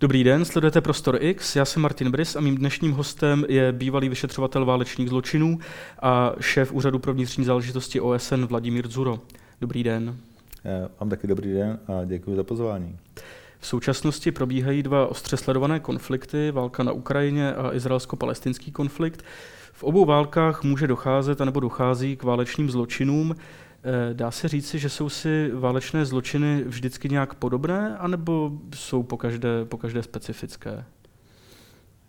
Dobrý den, sledujete Prostor X, já jsem Martin Brys a mým dnešním hostem je bývalý vyšetřovatel válečných zločinů a šéf Úřadu pro vnitřní záležitosti OSN Vladimír Dzuro. Dobrý den. Mám taky dobrý den a děkuji za pozvání. V současnosti probíhají dva ostře sledované konflikty, válka na Ukrajině a izraelsko-palestinský konflikt. V obou válkách může docházet anebo dochází k válečným zločinům. Dá se říci, že jsou si válečné zločiny vždycky nějak podobné, anebo jsou po každé specifické?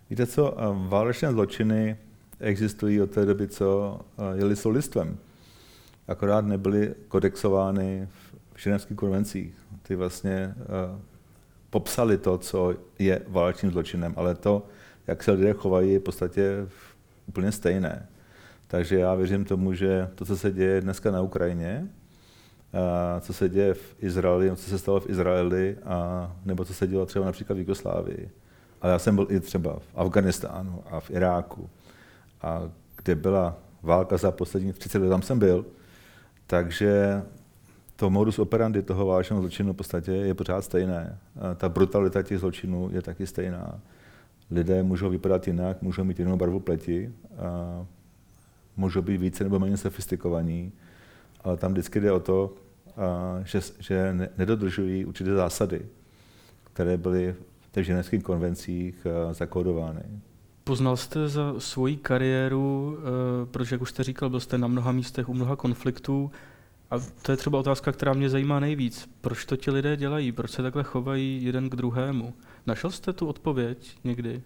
Víte co, válečné zločiny existují od té doby, co jeli soulistvem. Akorát nebyly kodexovány v ženevských konvencích. Ty vlastně popsali to, co je válečným zločinem, ale to, jak se lidé chovají, je v podstatě úplně stejné. Takže já věřím tomu, že to, co se děje dneska na Ukrajině, co se děje v Izraeli, co se stalo v Izraeli, nebo co se dělo třeba například v Jugoslávii. Ale já jsem byl i třeba v Afghánistánu a v Iráku, a kde byla válka za posledních 30 let, tam jsem byl. Takže to modus operandi toho válečného zločinu v podstatě je pořád stejné. Ta brutalita těch zločinů je taky stejná. Lidé můžou vypadat jinak, můžou mít jinou barvu pleti, můžou být více nebo méně sofistikovaní, ale tam vždycky jde o to, že nedodržují určité zásady, které byly v těch ženevských konvencích zakódovány. Poznal jste za svoji kariéru, protože, jak už jste říkal, byl jste na mnoha místech u mnoha konfliktů, a to je třeba otázka, která mě zajímá nejvíc. Proč to ti lidé dělají? Proč se takhle chovají jeden k druhému? Našel jste tu odpověď někdy?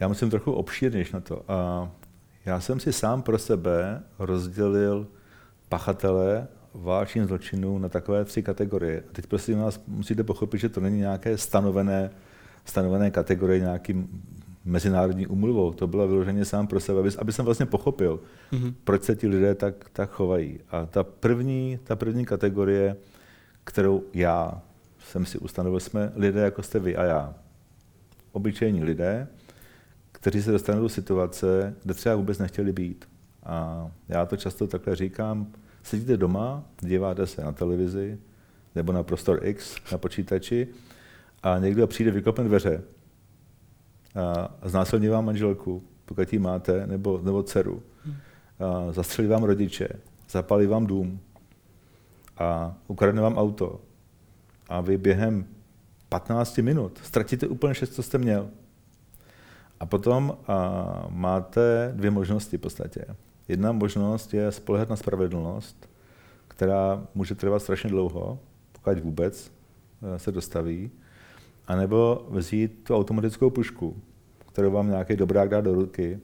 Já myslím trochu obšírnější na to. A já jsem si sám pro sebe rozdělil pachatele válečných zločinů na takové 3 kategorie. A teď prosím vás, musíte pochopit, že to není nějaké stanovené kategorie nějakým mezinárodní úmluvou. To bylo vyloženě sám pro sebe, aby jsem vlastně pochopil, proč se ti lidé tak chovají. A ta první kategorie, kterou já jsem si ustanovil, jsme lidé, jako jste vy a já. Obyčejní lidé, kteří se dostanou do situace, kde třeba vůbec nechtěli být. A já to často takhle říkám, sedíte doma, díváte se na televizi nebo na Prostor X, na počítači, a někdo přijde, vykopne dveře a znásilní vám manželku, pokud ji máte, nebo dceru. A zastřelí vám rodiče, zapálí vám dům a ukradne vám auto. A vy během 15 minut ztratíte úplně všechno, co jste měl. A potom máte 2 možnosti v podstatě. Jedna možnost je spoléhat na spravedlnost, která může trvat strašně dlouho, pokud vůbec se dostaví, anebo vzít tu automatickou pušku, kterou vám nějaký dobrák dá do ruky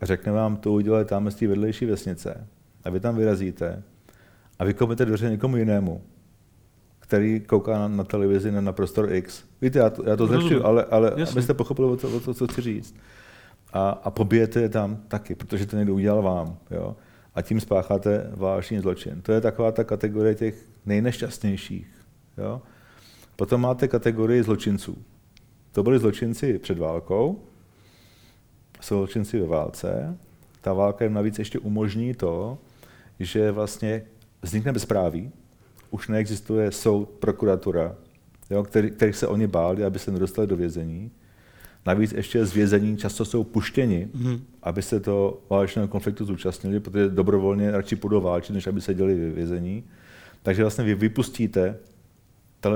a řekne vám, to udělej tam z té vedlejší vesnice. A vy tam vyrazíte a vykopnete dveře někomu jinému, který kouká na televizi na Prostor X. Víte, já to zlepšuju, ale abyste pochopili o to, co chci říct. A pobijete je tam taky, protože to někdo udělal vám. Jo? A tím spácháte válečný zločin. To je taková ta kategorie těch nejnešťastnějších. Jo? Potom máte kategorii zločinců. To byli zločinci před válkou, jsou zločinci ve válce. Ta válka jim navíc ještě umožní to, že vlastně vznikne bezpráví. Už neexistuje soud, prokuratura, kterých se oni báli, aby se nedostali do vězení. Navíc ještě z vězení často jsou puštěni, aby se toho válečného konfliktu zúčastnili, protože dobrovolně radši půjdou válčit, než aby seděli ve vězení. Takže vlastně vy vypustíte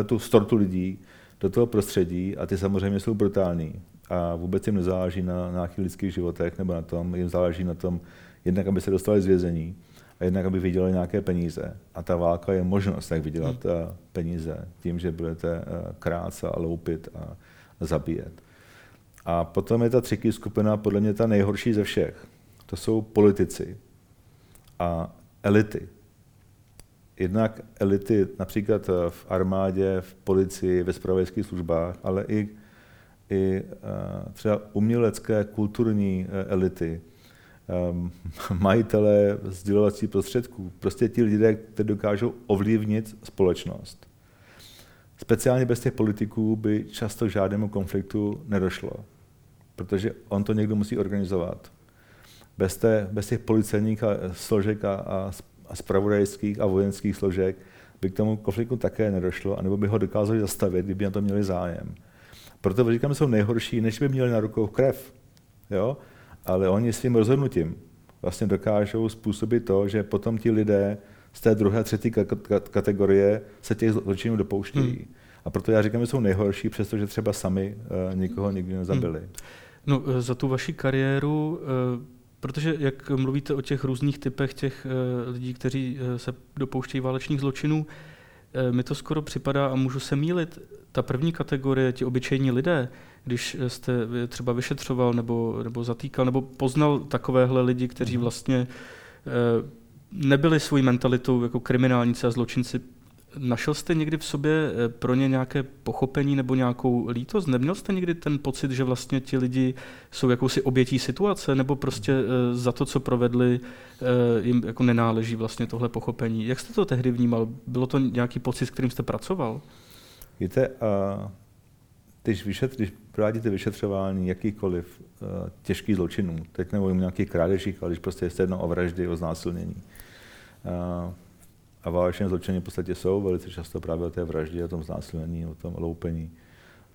tu stortu lidí do toho prostředí a ty samozřejmě jsou brutální. A vůbec jim nezáleží na nějakých lidských životech nebo na tom, jim záleží na tom, jednak aby se dostali z vězení, a jednak aby vydělali nějaké peníze. A ta válka je možnost, jak vydělat peníze tím, že budete krát a loupit a zabíjet. A potom je ta třetí skupina, podle mě ta nejhorší ze všech. To jsou politici a elity. Jednak elity například v armádě, v policii, ve zpravodajských službách, ale i třeba umělecké, kulturní elity, majitelé sdělovací prostředků, prostě ti lidé, kteří dokážou ovlivnit společnost. Speciálně bez těch politiků by často žádnému konfliktu nedošlo, protože on to někdo musí organizovat. Bez těch policejních složek a zpravodajských a vojenských složek by k tomu konfliktu také nedošlo, anebo by ho dokázali zastavit, kdyby na to měli zájem. Proto říkám, že jsou nejhorší, než by měli na rukou krev, jo? Ale oni svým rozhodnutím vlastně dokážou způsobit to, že potom ti lidé z té druhé a třetí kategorie se těch zločinů dopouštějí. Hmm. A proto já říkám, že jsou nejhorší, přestože třeba sami nikoho nikdy nezabili. Hmm. No, za tu vaši kariéru, protože jak mluvíte o těch různých typech těch lidí, kteří se dopouštějí válečných zločinů, mi to skoro připadá, a můžu se mýlit, ta první kategorie, ti obyčejní lidé, když jste třeba vyšetřoval nebo zatýkal, nebo poznal takovéhle lidi, kteří vlastně nebyli svojí mentalitou jako kriminálníci a zločinci, našel jste někdy v sobě pro ně nějaké pochopení nebo nějakou lítost? Neměl jste někdy ten pocit, že vlastně ti lidi jsou jakousi obětí situace, nebo prostě za to, co provedli, jim jako nenáleží vlastně tohle pochopení? Jak jste to tehdy vnímal? Bylo to nějaký pocit, s kterým jste pracoval? Víte, když provádíte vyšetřování jakýchkoliv těžkých zločinů, teď nemluvím o nějakých krádežích, ale když prostě jste jednou o vraždy, o znásilnění, a válečné zločiny v podstatě jsou velice často právě o té vraždě, o tom znásilnění, o tom loupení,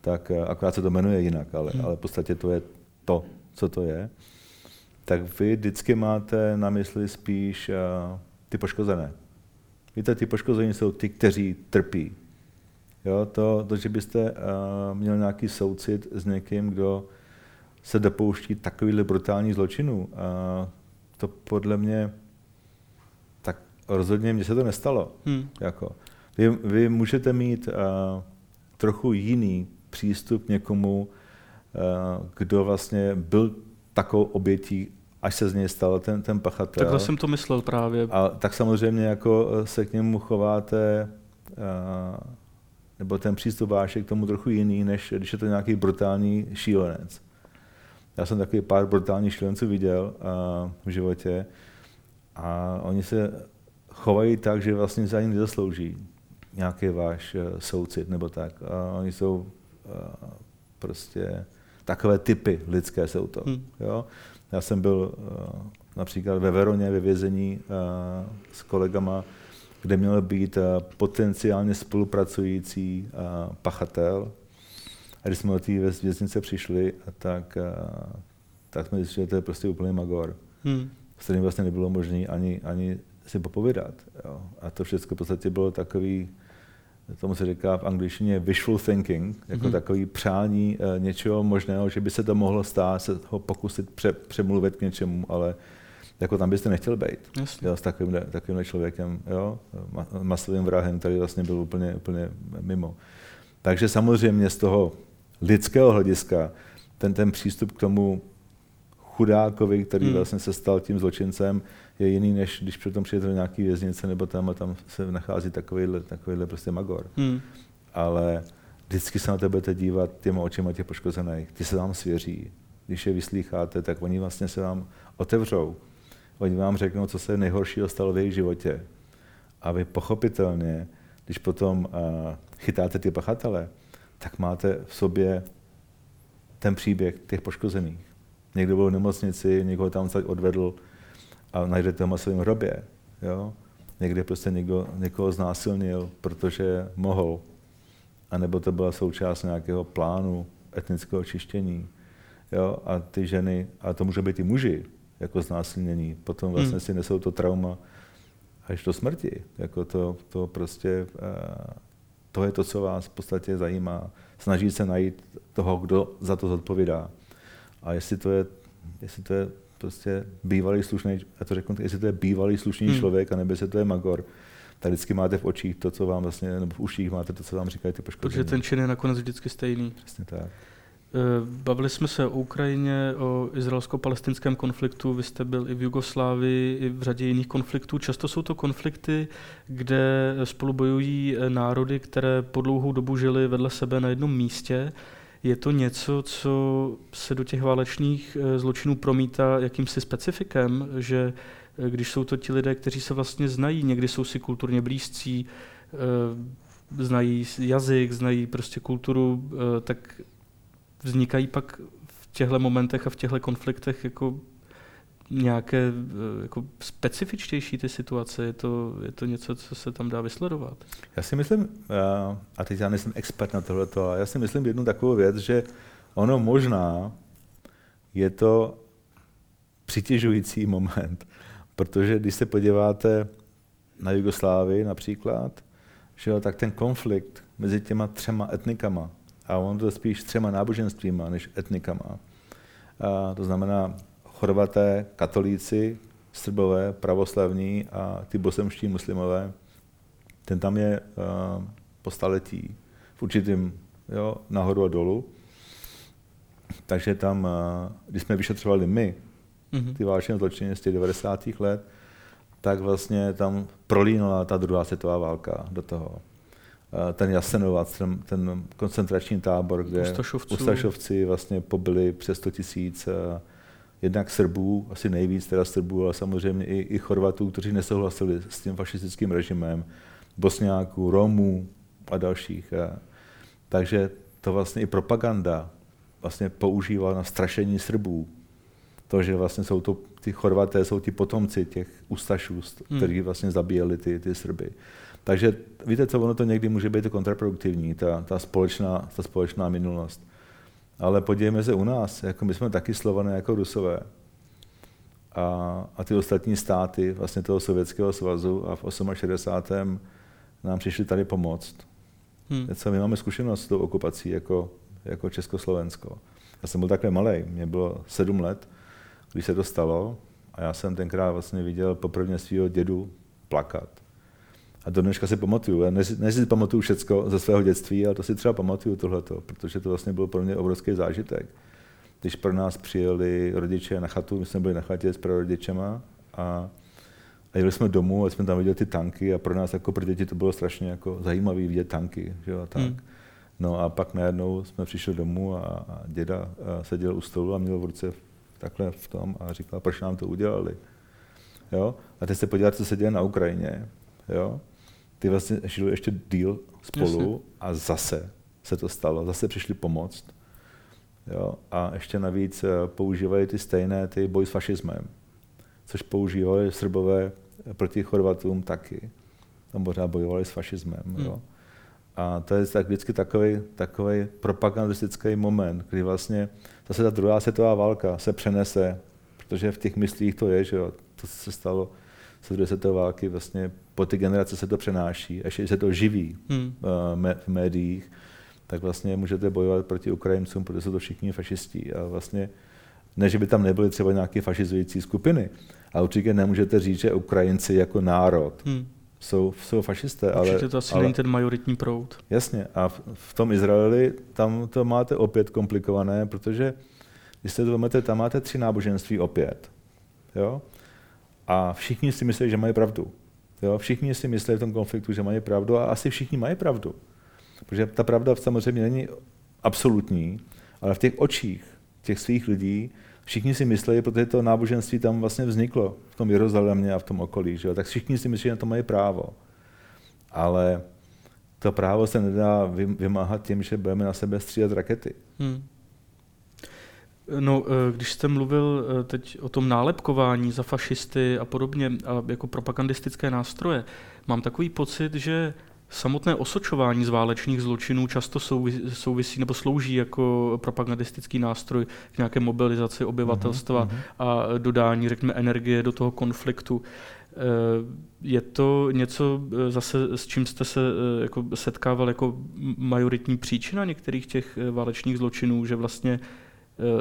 tak akorát se to jmenuje jinak, ale v podstatě to je to, co to je, tak vy vždycky máte na mysli spíš ty poškozené. Víte, ty poškození jsou ty, kteří trpí. Jo, to, že byste měl nějaký soucit s někým, kdo se dopouští takovýhle brutální zločinů, to podle mě tak rozhodně mně se to nestalo. Jako, vy můžete mít trochu jiný přístup někomu, kdo vlastně byl takovou obětí, až se z něj stal ten pachatel. Takhle jsem to myslel právě. A tak samozřejmě jako se k němu chováte, nebo ten přístup váš je k tomu trochu jiný, než když je to nějaký brutální šílenec. Já jsem takový pár brutálních šílenců viděl v životě a oni se chovají tak, že vlastně za ním nezaslouží nějaký váš soucit nebo tak. A oni jsou prostě takové typy lidské jsou to. Jo? Já jsem byl například ve Veroně ve vězení s kolegama, kde měl být potenciálně spolupracující pachatel. A když jsme do té věznice přišli, tak jsme zjistili, že to je prostě úplný magor, s kterým vlastně nebylo možné ani si popovídat. Jo. A to všechno v podstatě bylo takový, tomu se říká v angličtině wishful thinking, jako takový přání něčeho možného, že by se to mohlo stát, se ho pokusit přemluvit k něčemu, ale jako tam byste nechtěl být s takovým člověkem, jo? Masovým vrahem, který vlastně byl úplně mimo. Takže samozřejmě z toho lidského hlediska ten přístup k tomu chudákovi, který vlastně se stal tím zločincem, je jiný, než když přitom přijde do nějaký věznice nebo tam a tam se nachází takovýhle prostě magor. Ale vždycky se na to budete dívat těma očima těch poškozených, ty se vám svěří. Když je vyslýcháte, tak oni vlastně se vám otevřou. Oni vám řeknou, co se nejhoršího stalo v jejich životě. A vy pochopitelně, když potom chytáte ty pachatele, tak máte v sobě ten příběh těch poškozených. Někdo byl v nemocnici, někoho tam tak odvedl a najdete ho v masovém hrobě. Jo? Někde prostě někoho znásilnil, protože mohl. A nebo to byla součást nějakého plánu etnického čištění. Jo? A ty ženy, a to může být i muži, jako znásilnění, potom vlastně si nesou to trauma až do smrti. Jako to prostě, to je to, co vás v podstatě zajímá. Snaží se najít toho, kdo za to zodpovídá. A jestli to je prostě bývalý slušný, já to řeknu, jestli to je bývalý slušný člověk, anebo jestli to je magor, tak vždycky máte v očích to, co vám vlastně, nebo v uších máte to, co vám říkají ty poškození. Protože ten čin je nakonec vždycky stejný. Jasně tak. Bavili jsme se o Ukrajině, o izraelsko-palestinském konfliktu, vy jste byl i v Jugoslávii, i v řadě jiných konfliktů. Často jsou to konflikty, kde spolu bojují národy, které po dlouhou dobu žili vedle sebe na jednom místě. Je to něco, co se do těch válečných zločinů promítá jakýmsi specifikem, že když jsou to ti lidé, kteří se vlastně znají, někdy jsou si kulturně blízcí, znají jazyk, znají prostě kulturu, tak vznikají pak v těchto momentech a v těchto konfliktech jako nějaké jako specifičtější ty situace? Je to něco, co se tam dá vysledovat? Já si myslím, a teď já nejsem expert na tohleto, ale já si myslím jednu takovou věc, že ono možná je to přitěžující moment, protože když se podíváte na Jugoslávii například, že jo, tak ten konflikt mezi těma třema etnikama, a on to spíš třema náboženstvíma než etnikama, a to znamená Chorvaté, katolíci, Srbové, pravoslavní a ty bosemští muslimové, ten tam je po staletí v určitým, jo, nahoru a dolů. Takže tam, když jsme vyšetřovali my ty válečné zločiny z těch 90. let, tak vlastně tam prolínala ta druhá světová válka do toho. Ten Jasenovac, ten koncentrační tábor, kde Ustašovci vlastně pobili přes 100 000 jednak Srbů, asi nejvíc teda Srbů, ale samozřejmě i Chorvatů, kteří nesouhlasili s tím fašistickým režimem, Bosňáků, Romů a dalších. Takže to vlastně i propaganda vlastně používala na strašení Srbů. To, že vlastně jsou to ty Chorvaté, jsou ti potomci těch Ustašů, kteří vlastně zabíjeli ty Srby. Takže víte co, ono to někdy může být kontraproduktivní, ta společná minulost. Ale podívejme se u nás, jako my jsme taky Slované jako Rusové. A ty ostatní státy vlastně toho Sovětského svazu a v 68. nám přišli tady pomoct. My máme zkušenost s tou okupací jako Československo. Já jsem byl takhle malej, mě bylo 7 let, když se to stalo, a já jsem tenkrát vlastně viděl poprvé svého dědu plakat. A do dneška si pamatuju. Já než si pamatuju všecko ze svého dětství, ale to si třeba pamatuju tohleto, protože to vlastně byl pro mě obrovský zážitek. Když pro nás přijeli rodiče na chatu, my jsme byli na chatě s prarodičema a jeli jsme domů a jsme tam viděli ty tanky a pro nás jako pro děti to bylo strašně jako zajímavý vidět tanky, že jo, tak. No a pak najednou jsme přišli domů a děda seděl u stolu a měl v ruce takhle v tom a říkal, proč nám to udělali, jo. A teď se podívat, co se děje na Ukrajině, jo. Ty vlastně žili ještě díl spolu. Jasně. A zase se to stalo, zase přišli pomoct, jo, a ještě navíc používají ty stejné, ty boj s fašismem, což používali Srbové proti Chorvatům taky, tam pořád bojovali s fašismem, jo. A to je tak vždycky takový propagandistický moment, kdy vlastně zase ta druhá světová válka se přenese, protože v těch myslích to je, že jo, to se stalo z druhé světové války, vlastně po ty generace se to přenáší, ještě se to živí v médiích, tak vlastně můžete bojovat proti Ukrajincům, protože jsou to všichni fašisti. A vlastně ne, že by tam nebyly třeba nějaké fašizující skupiny, ale určitě nemůžete říct, že Ukrajinci jako národ jsou fašisté. Určitě to asi není ten majoritní proud. Jasně, a v tom Izraeli tam to máte opět komplikované, protože když se to vezmete, tam máte 3 náboženství opět. Jo? A všichni si myslí, že mají pravdu. Jo? Všichni si myslí v tom konfliktu, že mají pravdu, a asi všichni mají pravdu. Protože ta pravda samozřejmě není absolutní, ale v těch očích těch svých lidí všichni si myslí, protože to náboženství tam vlastně vzniklo v tom Jeruzalémě a v tom okolí, že jo? Tak všichni si myslí, že na to mají právo. Ale to právo se nedá vymáhat tím, že budeme na sebe střílet rakety. No, když jste mluvil teď o tom nálepkování za fašisty a podobně, a jako propagandistické nástroje, mám takový pocit, že samotné osočování z válečných zločinů často souvisí nebo slouží jako propagandistický nástroj k nějaké mobilizaci obyvatelstva a dodání, řekněme, energie do toho konfliktu. Je to něco zase, s čím jste se jako setkával jako majoritní příčina některých těch válečných zločinů, že vlastně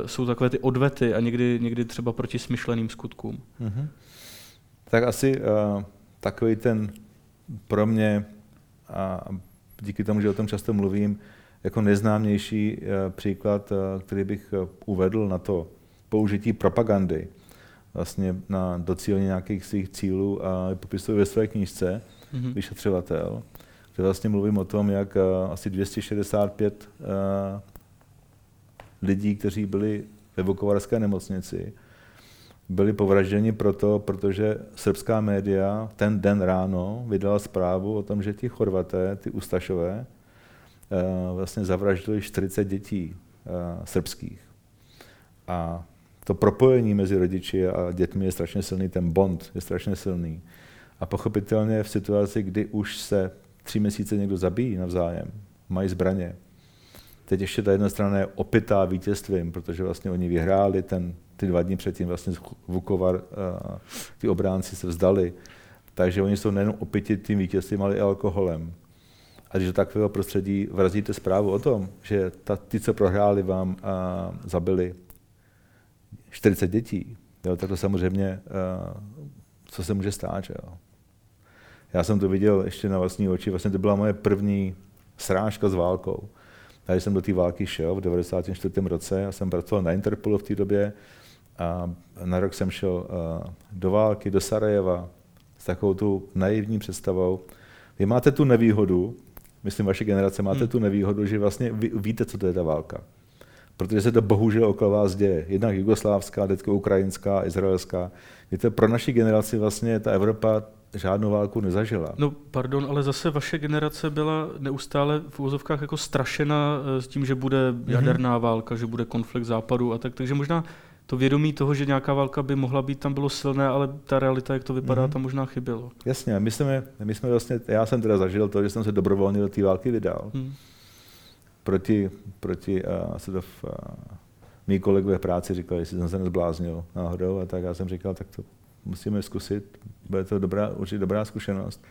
jsou takové ty odvety a někdy třeba proti smyšleným skutkům? Tak asi takový ten pro mě, a díky tomu, že o tom často mluvím, jako nejznámější příklad, který bych uvedl na to použití propagandy vlastně na docílení nějakých svých cílů, a popisuji ve své knížce Vyšetřovatel, kde vlastně mluvím o tom, jak asi 265 lidí, kteří byli ve Vukovarské nemocnici, byli povražděni proto, protože srbská média ten den ráno vydala zprávu o tom, že ti Chorvaté, ty Ustašové, vlastně zavraždili 40 dětí srbských. A to propojení mezi rodiči a dětmi je strašně silný, ten bond je strašně silný. A pochopitelně v situaci, kdy už se 3 měsíce někdo zabíjí navzájem, mají zbraně. Teď ještě ta jedna strana je opytá vítězstvím, protože vlastně oni vyhráli ty 2 dny předtím vlastně Vukovar, ty obránci se vzdali. Takže oni jsou nejenom opyti tím vítězstvím, ale i alkoholem. A když do takového prostředí vrazíte zprávu o tom, že ty, co prohráli, vám zabili 40 dětí, jo, tak to samozřejmě, co se může stát. Že jo. Já jsem to viděl ještě na vlastní oči, vlastně to byla moje první srážka s válkou. Já jsem do té války šel v 1994. roce, já jsem pracoval na Interpolu v té době a na rok jsem šel do války, do Sarajeva s takovou tu naivní představou. Vy máte tu nevýhodu, myslím vaše generace, máte tu nevýhodu, že vlastně vy víte, co to je ta válka. Protože se to bohužel okolo vás děje. Jednak jugoslávská, teď ukrajinská, izraelská. Víte, pro naši generaci vlastně ta Evropa žádnou válku nezažila. No pardon, ale zase vaše generace byla neustále v uvozovkách jako strašena s tím, že bude jaderná válka, že bude konflikt západu a tak. Takže možná to vědomí toho, že nějaká válka by mohla být, tam bylo silné, ale ta realita, jak to vypadá, tam možná chybělo. Jasně, my jsme vlastně, já jsem teda zažil to, že jsem se dobrovolně do té války vydal. Proti mý kolegové v práci říkali, jestli jsem se nezbláznil náhodou, a tak já jsem říkal, tak to musíme zkusit, bude to určitě dobrá zkušenost.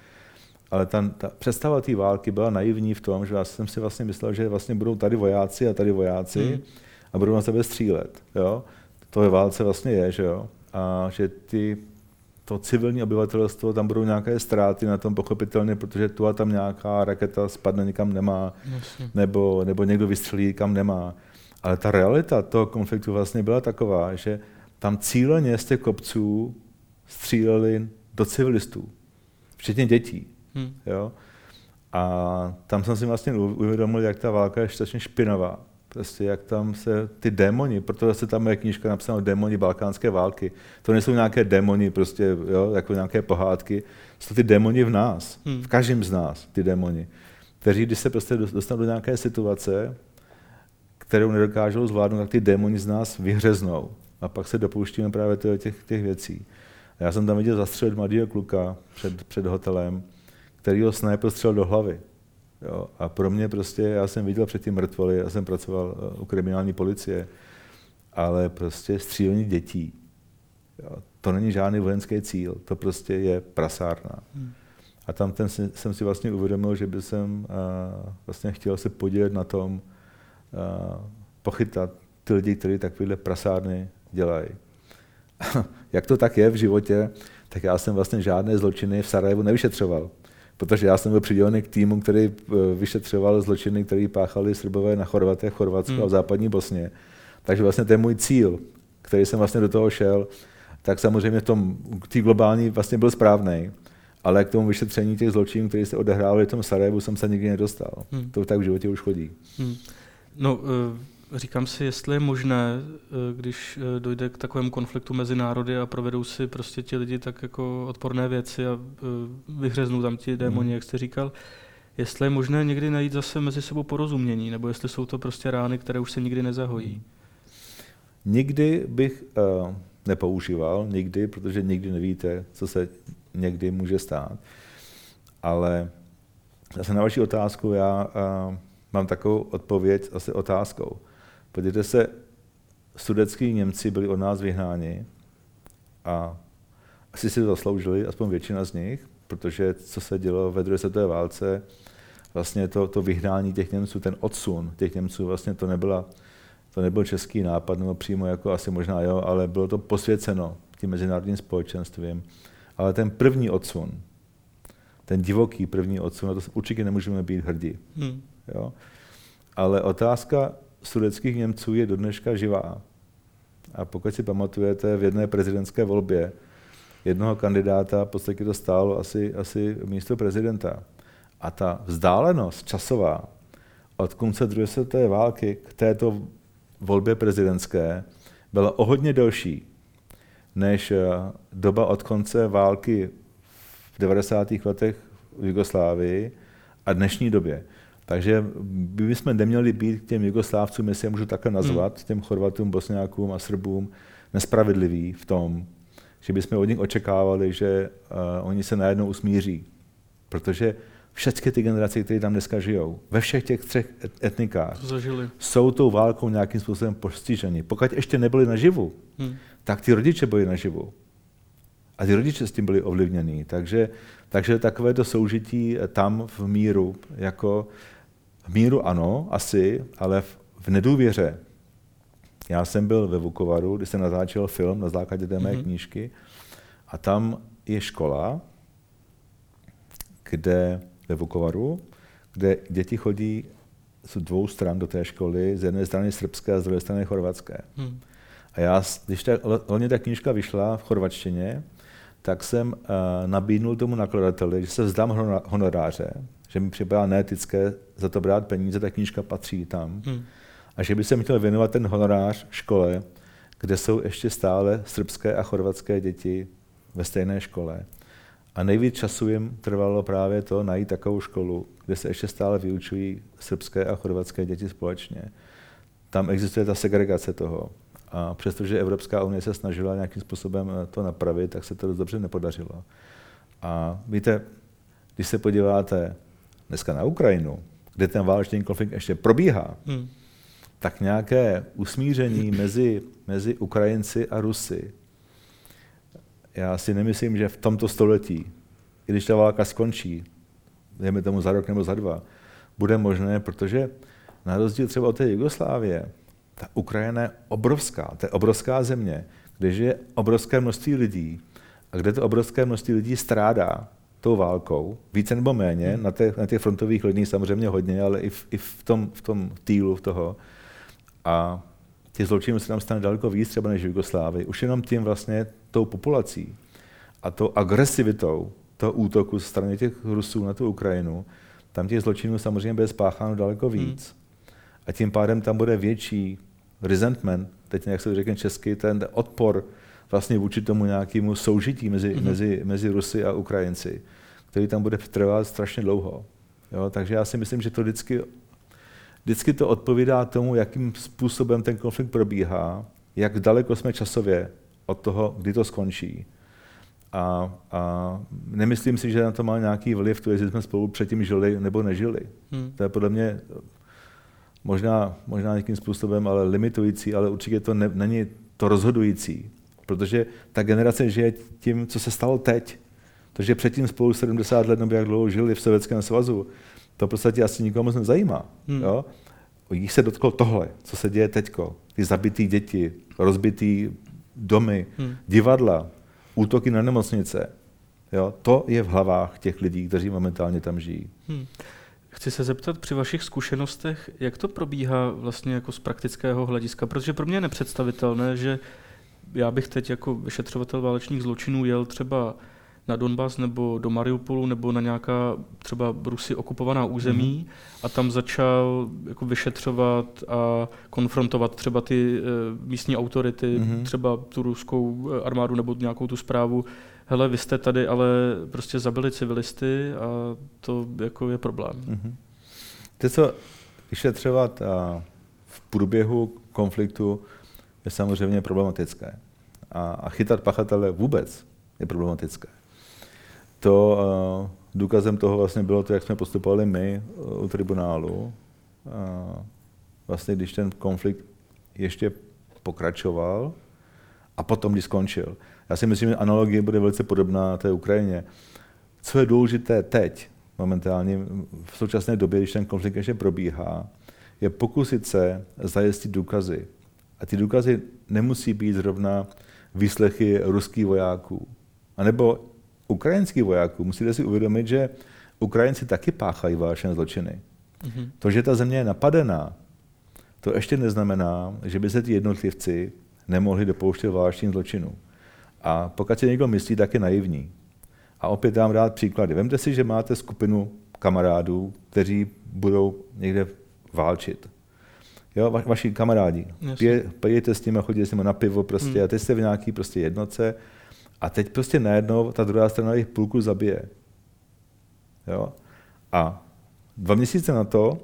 Ale ta představa té války byla naivní v tom, že já jsem si vlastně myslel, že vlastně budou tady vojáci a budou na sebe střílet. Jo? To ve válce vlastně je, že jo? A že to civilní obyvatelstvo, tam budou nějaké ztráty na tom pochopitelně, protože tu a tam nějaká raketa spadne, nikam nemá, nebo někdo vystřelí, kam nemá. Ale ta realita toho konfliktu vlastně byla taková, že tam cíleně z těch kopců stříleli do civilistů, včetně dětí. Jo? A tam jsem si vlastně uvědomil, jak ta válka je strašně špinavá. Prostě jak tam se ty démoni, protože se tam je knížka napsána Démoni balkánské války. To nejsou nějaké démoni, prostě, jo, jako nějaké pohádky. Jsou ty démoni v nás, v každém z nás, ty démoni, kteří, když se prostě dostanou do nějaké situace, kterou nedokážou zvládnout, tak ty démoni z nás vyhřeznou. A pak se dopouštíme právě těch věcí. A já jsem tam viděl zastřelit mladého kluka před hotelem, který ho sniper střelil do hlavy. Jo, a pro mě prostě, já jsem viděl předtím mrtvoly, já jsem pracoval u kriminální policie, ale prostě střílení dětí, jo, to není žádný vojenský cíl, to prostě je prasárna. A tam jsem si vlastně uvědomil, že bych vlastně chtěl se podílet na tom, pochytat ty lidi, kteří takovéhle prasárny dělají. Jak to tak je v životě, tak já jsem vlastně žádné zločiny v Sarajevu nevyšetřoval. Protože já jsem byl přidělený k týmu, který vyšetřoval zločiny, které páchali Srbové na Chorvatech, v Chorvatsku a v západní Bosně. Takže vlastně to je můj cíl, který jsem vlastně do toho šel, tak samozřejmě v té globální vlastně byl správnej. Ale k tomu vyšetření těch zločinů, které se odehrály v tom Sarajevu, jsem se nikdy nedostal. To tak v životě už chodí. No, říkám si, jestli je možné, když dojde k takovému konfliktu mezi národy a provedou si prostě ti lidi tak jako odporné věci a vyhřeznou tam ti démoni, jak jste říkal, jestli je možné někdy najít zase mezi sebou porozumění, nebo jestli jsou to prostě rány, které už se nikdy nezahojí. Nikdy bych nepoužíval, nikdy, protože nikdy nevíte, co se někdy může stát. Ale zase na vaši otázku já mám takovou odpověď asi otázkou. Podívejte se, sudetští Němci byli od nás vyhnáni a asi si to zasloužili, aspoň většina z nich, protože co se dělo ve druhé světové válce, vlastně to vyhnání těch Němců, ten odsun těch Němců, vlastně to nebyl český nápad, nebo přímo jako asi možná jo, ale bylo to posvěceno tím mezinárodním společenstvím. Ale ten první odsun, ten divoký první odsun, na to určitě nemůžeme být hrdí. Jo? Ale otázka sudetských Němců je do dneška živá. A pokud si pamatujete, v jedné prezidentské volbě jednoho kandidáta v podstatě to stálo asi místo prezidenta. A ta vzdálenost časová od konce druhé světové války k této volbě prezidentské byla o hodně delší než doba od konce války v 90. letech v Jugoslávii a dnešní době. Takže bychom neměli být k těm Jugoslávcům, jestli je můžu takhle nazvat, těm Chorvatům, Bosňákům a Srbům, nespravedliví v tom, že bychom od nich očekávali, že oni se najednou usmíří. Protože všechny ty generace, které tam dneska žijou, ve všech těch třech etnikách, jsou tou válkou nějakým způsobem postiženi. Pokud ještě nebyli naživu, tak ty rodiče byli naživu. A ty rodiče s tím byli ovlivněni. Takže takové to soužití tam v míru, jako v míru ano, asi, ale v nedůvěře. Já jsem byl ve Vukovaru, kdy jsem natáčel film na základě té mé knížky, a tam je škola, kde ve Vukovaru, kde děti chodí z dvou stran do té školy, z jedné strany srbské a z druhé strany chorvatské. A já, když hlavně ta knížka vyšla v chorvatštině, tak jsem nabídnul tomu nakladateli, že se vzdám honoráře, že mi připadá neetické za to brát peníze, ta knížka patří tam. A že by se měl věnovat ten honorář škole, kde jsou ještě stále srbské a chorvatské děti ve stejné škole. A nejvíc času jim trvalo právě to najít takovou školu, kde se ještě stále vyučují srbské a chorvatské děti společně. Tam existuje ta segregace toho. A přestože Evropská unie se snažila nějakým způsobem to napravit, tak se to dost dobře nepodařilo. A víte, když se podíváte dneska na Ukrajinu, kde ten válečný konflikt ještě probíhá, tak nějaké usmíření mezi Ukrajinci a Rusy. Já si nemyslím, že v tomto století, i když ta válka skončí, dejme tomu za rok nebo za dva, bude možné, protože na rozdíl třeba od té Jugoslávie, ta Ukrajina je obrovská, to je obrovská země, kde žije obrovské množství lidí a kde to obrovské množství lidí strádá tou válkou, více nebo méně, na těch frontových liních samozřejmě hodně, ale i v tom týlu toho. A těch zločinů se tam stane daleko víc třeba než v Jugoslávii. Už jenom tím vlastně tou populací a tou agresivitou toho útoku ze strany těch Rusů na tu Ukrajinu, tam těch zločinů samozřejmě bude spácháno daleko víc. A tím pádem tam bude větší resentment, teď jak se řekne česky, ten odpor vlastně vůči tomu nějakému soužití mezi Rusy a Ukrajinci, který tam bude trvat strašně dlouho. Jo? Takže já si myslím, že to vždycky to odpovídá tomu, jakým způsobem ten konflikt probíhá, jak daleko jsme časově od toho, kdy to skončí. A nemyslím si, že na to má nějaký vliv, to jestli jsme spolu předtím žili nebo nežili. To je podle mě možná nějakým způsobem ale limitující, ale určitě to není to rozhodující. Protože ta generace žije tím, co se stalo teď. To, že předtím spolu 70 let nebo jak dlouho žili v Sovětském svazu, to v podstatě asi nikomu moc nezajímá. Jo? Jich se dotklo tohle, co se děje teďko. Ty zabitý děti, rozbitý domy, divadla, útoky na nemocnice. Jo? To je v hlavách těch lidí, kteří momentálně tam žijí. Chci se zeptat při vašich zkušenostech, jak to probíhá vlastně jako z praktického hlediska, protože pro mě je nepředstavitelné, že já bych teď jako vyšetřovatel válečných zločinů jel třeba na Donbas nebo do Mariupolu nebo na nějaká třeba Rusy okupovaná území a tam začal jako vyšetřovat a konfrontovat třeba ty místní autority, třeba tu ruskou armádu nebo nějakou tu správu. Hele, vy jste tady, ale prostě zabili civilisty a to jako je problém. To, co vyšetřovat v průběhu konfliktu, je samozřejmě problematické. A chytat pachatele vůbec je problematické. To důkazem toho vlastně bylo to, jak jsme postupovali my u tribunálu. Vlastně když ten konflikt ještě pokračoval a potom, když skončil. Já si myslím, že analogie bude velice podobná té Ukrajině. Co je důležité teď, momentálně, v současné době, když ten konflikt ještě probíhá, je pokusit se zajistit důkazy. A ty důkazy nemusí být zrovna výslechy ruských vojáků. A nebo ukrajinských vojáků. Musíte si uvědomit, že Ukrajinci taky páchají válečné zločiny. To, že ta země je napadená, to ještě neznamená, že by se ti jednotlivci nemohli dopouštět válečných zločinů. A pokud si někdo myslí, tak je naivní. A opět dám rád příklady. Vemte si, že máte skupinu kamarádů, kteří budou někde válčit. Jo, vaši kamarádi. Pijete s nimi, chodíte s nimi na pivo prostě a teď jste v nějaký prostě jednotce a teď prostě najednou ta druhá strana jich půlku zabije. Jo? A 2 měsíce na to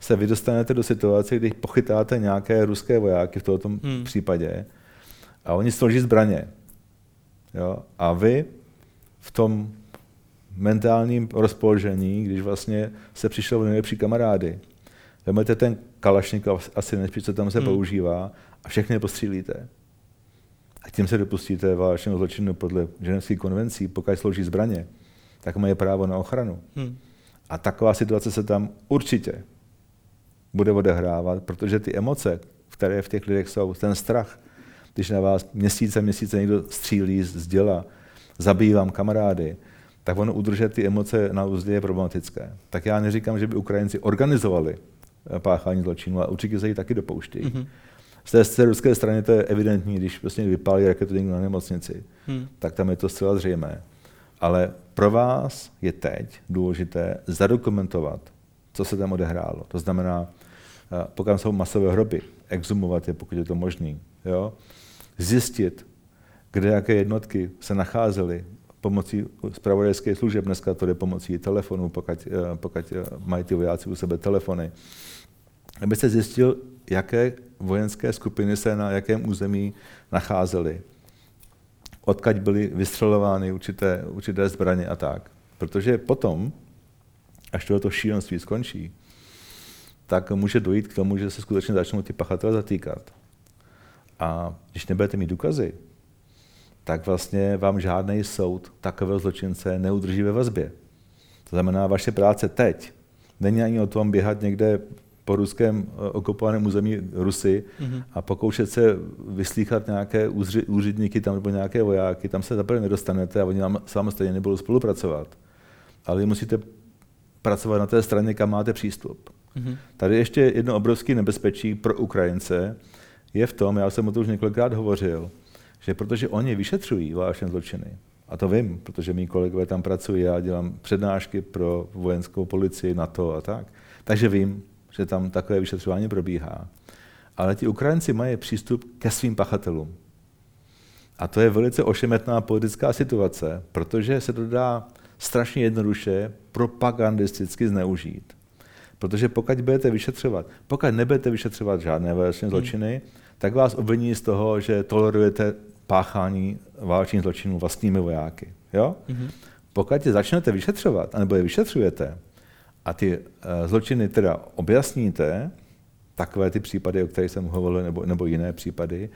se vy dostanete do situace, kdy pochytáte nějaké ruské vojáky v tomto případě a oni složí zbraně. Jo? A vy v tom mentálním rozpoložení, když vlastně se přišlo o nejlepší kamarády, vemete ten kalašnikov, asi než co tam se používá, a všechny postřílíte. A tím se dopustíte válečného zločinu podle Ženevských konvencí, pokud slouží zbraně, tak mají právo na ochranu. A taková situace se tam určitě bude odehrávat, protože ty emoce, které v těch lidech jsou, ten strach, když na vás měsíce někdo střílí z děla, zabíjí vám kamarády, tak ono udržet ty emoce na úzdě je problematické. Tak já neříkám, že by Ukrajinci organizovali páchání zločinu, ale určitě se jí taky dopouštějí. Z té ruské strany to je evidentní, když vlastně vypálí raketu někdo na nemocnici, tak tam je to zcela zřejmé. Ale pro vás je teď důležité zadokumentovat, co se tam odehrálo. To znamená, pokud jsou masové hroby, exhumovat je, pokud je to možný. Jo? Zjistit, kde jaké jednotky se nacházely pomocí zpravodajských služeb. Dneska to jde pomocí telefonu, pokud mají ty vojáci u sebe telefony. Aby se zjistil, jaké vojenské skupiny se na jakém území nacházely, odkud byly vystřelovány určité zbraně a tak. Protože potom, až tohoto šílenství skončí, tak může dojít k tomu, že se skutečně začnou ty pachatele zatýkat. A když nebudete mít důkazy, tak vlastně vám žádný soud takového zločince neudrží ve vazbě. To znamená, vaše práce teď není ani o tom běhat někde po ruském okupovaném území Rusy a pokoušet se vyslýchat nějaké úředníky tam nebo nějaké vojáky, tam se zaprvé nedostanete a oni s vámi stejně nebudou spolupracovat. Ale musíte pracovat na té straně, kam máte přístup. Tady ještě jedno obrovské nebezpečí pro Ukrajince je v tom, já jsem o to už několikrát hovořil, že protože oni vyšetřují válečné zločiny, a to vím, protože mý kolegové tam pracují, já dělám přednášky pro vojenskou policii, NATO a tak, takže vím, že tam takové vyšetřování probíhá. Ale ti Ukrajinci mají přístup ke svým pachatelům. A to je velice ošemetná politická situace, protože se to dá strašně jednoduše propagandisticky zneužít. Protože pokud nebudete vyšetřovat žádné válečné zločiny, tak vás obviní z toho, že tolerujete páchání válečných zločinů vlastními vojáky. Jo? Pokud je začnete vyšetřovat, anebo je vyšetřujete, a ty zločiny teda objasníte, takové ty případy, o kterých jsem hovoril, nebo jiné případy,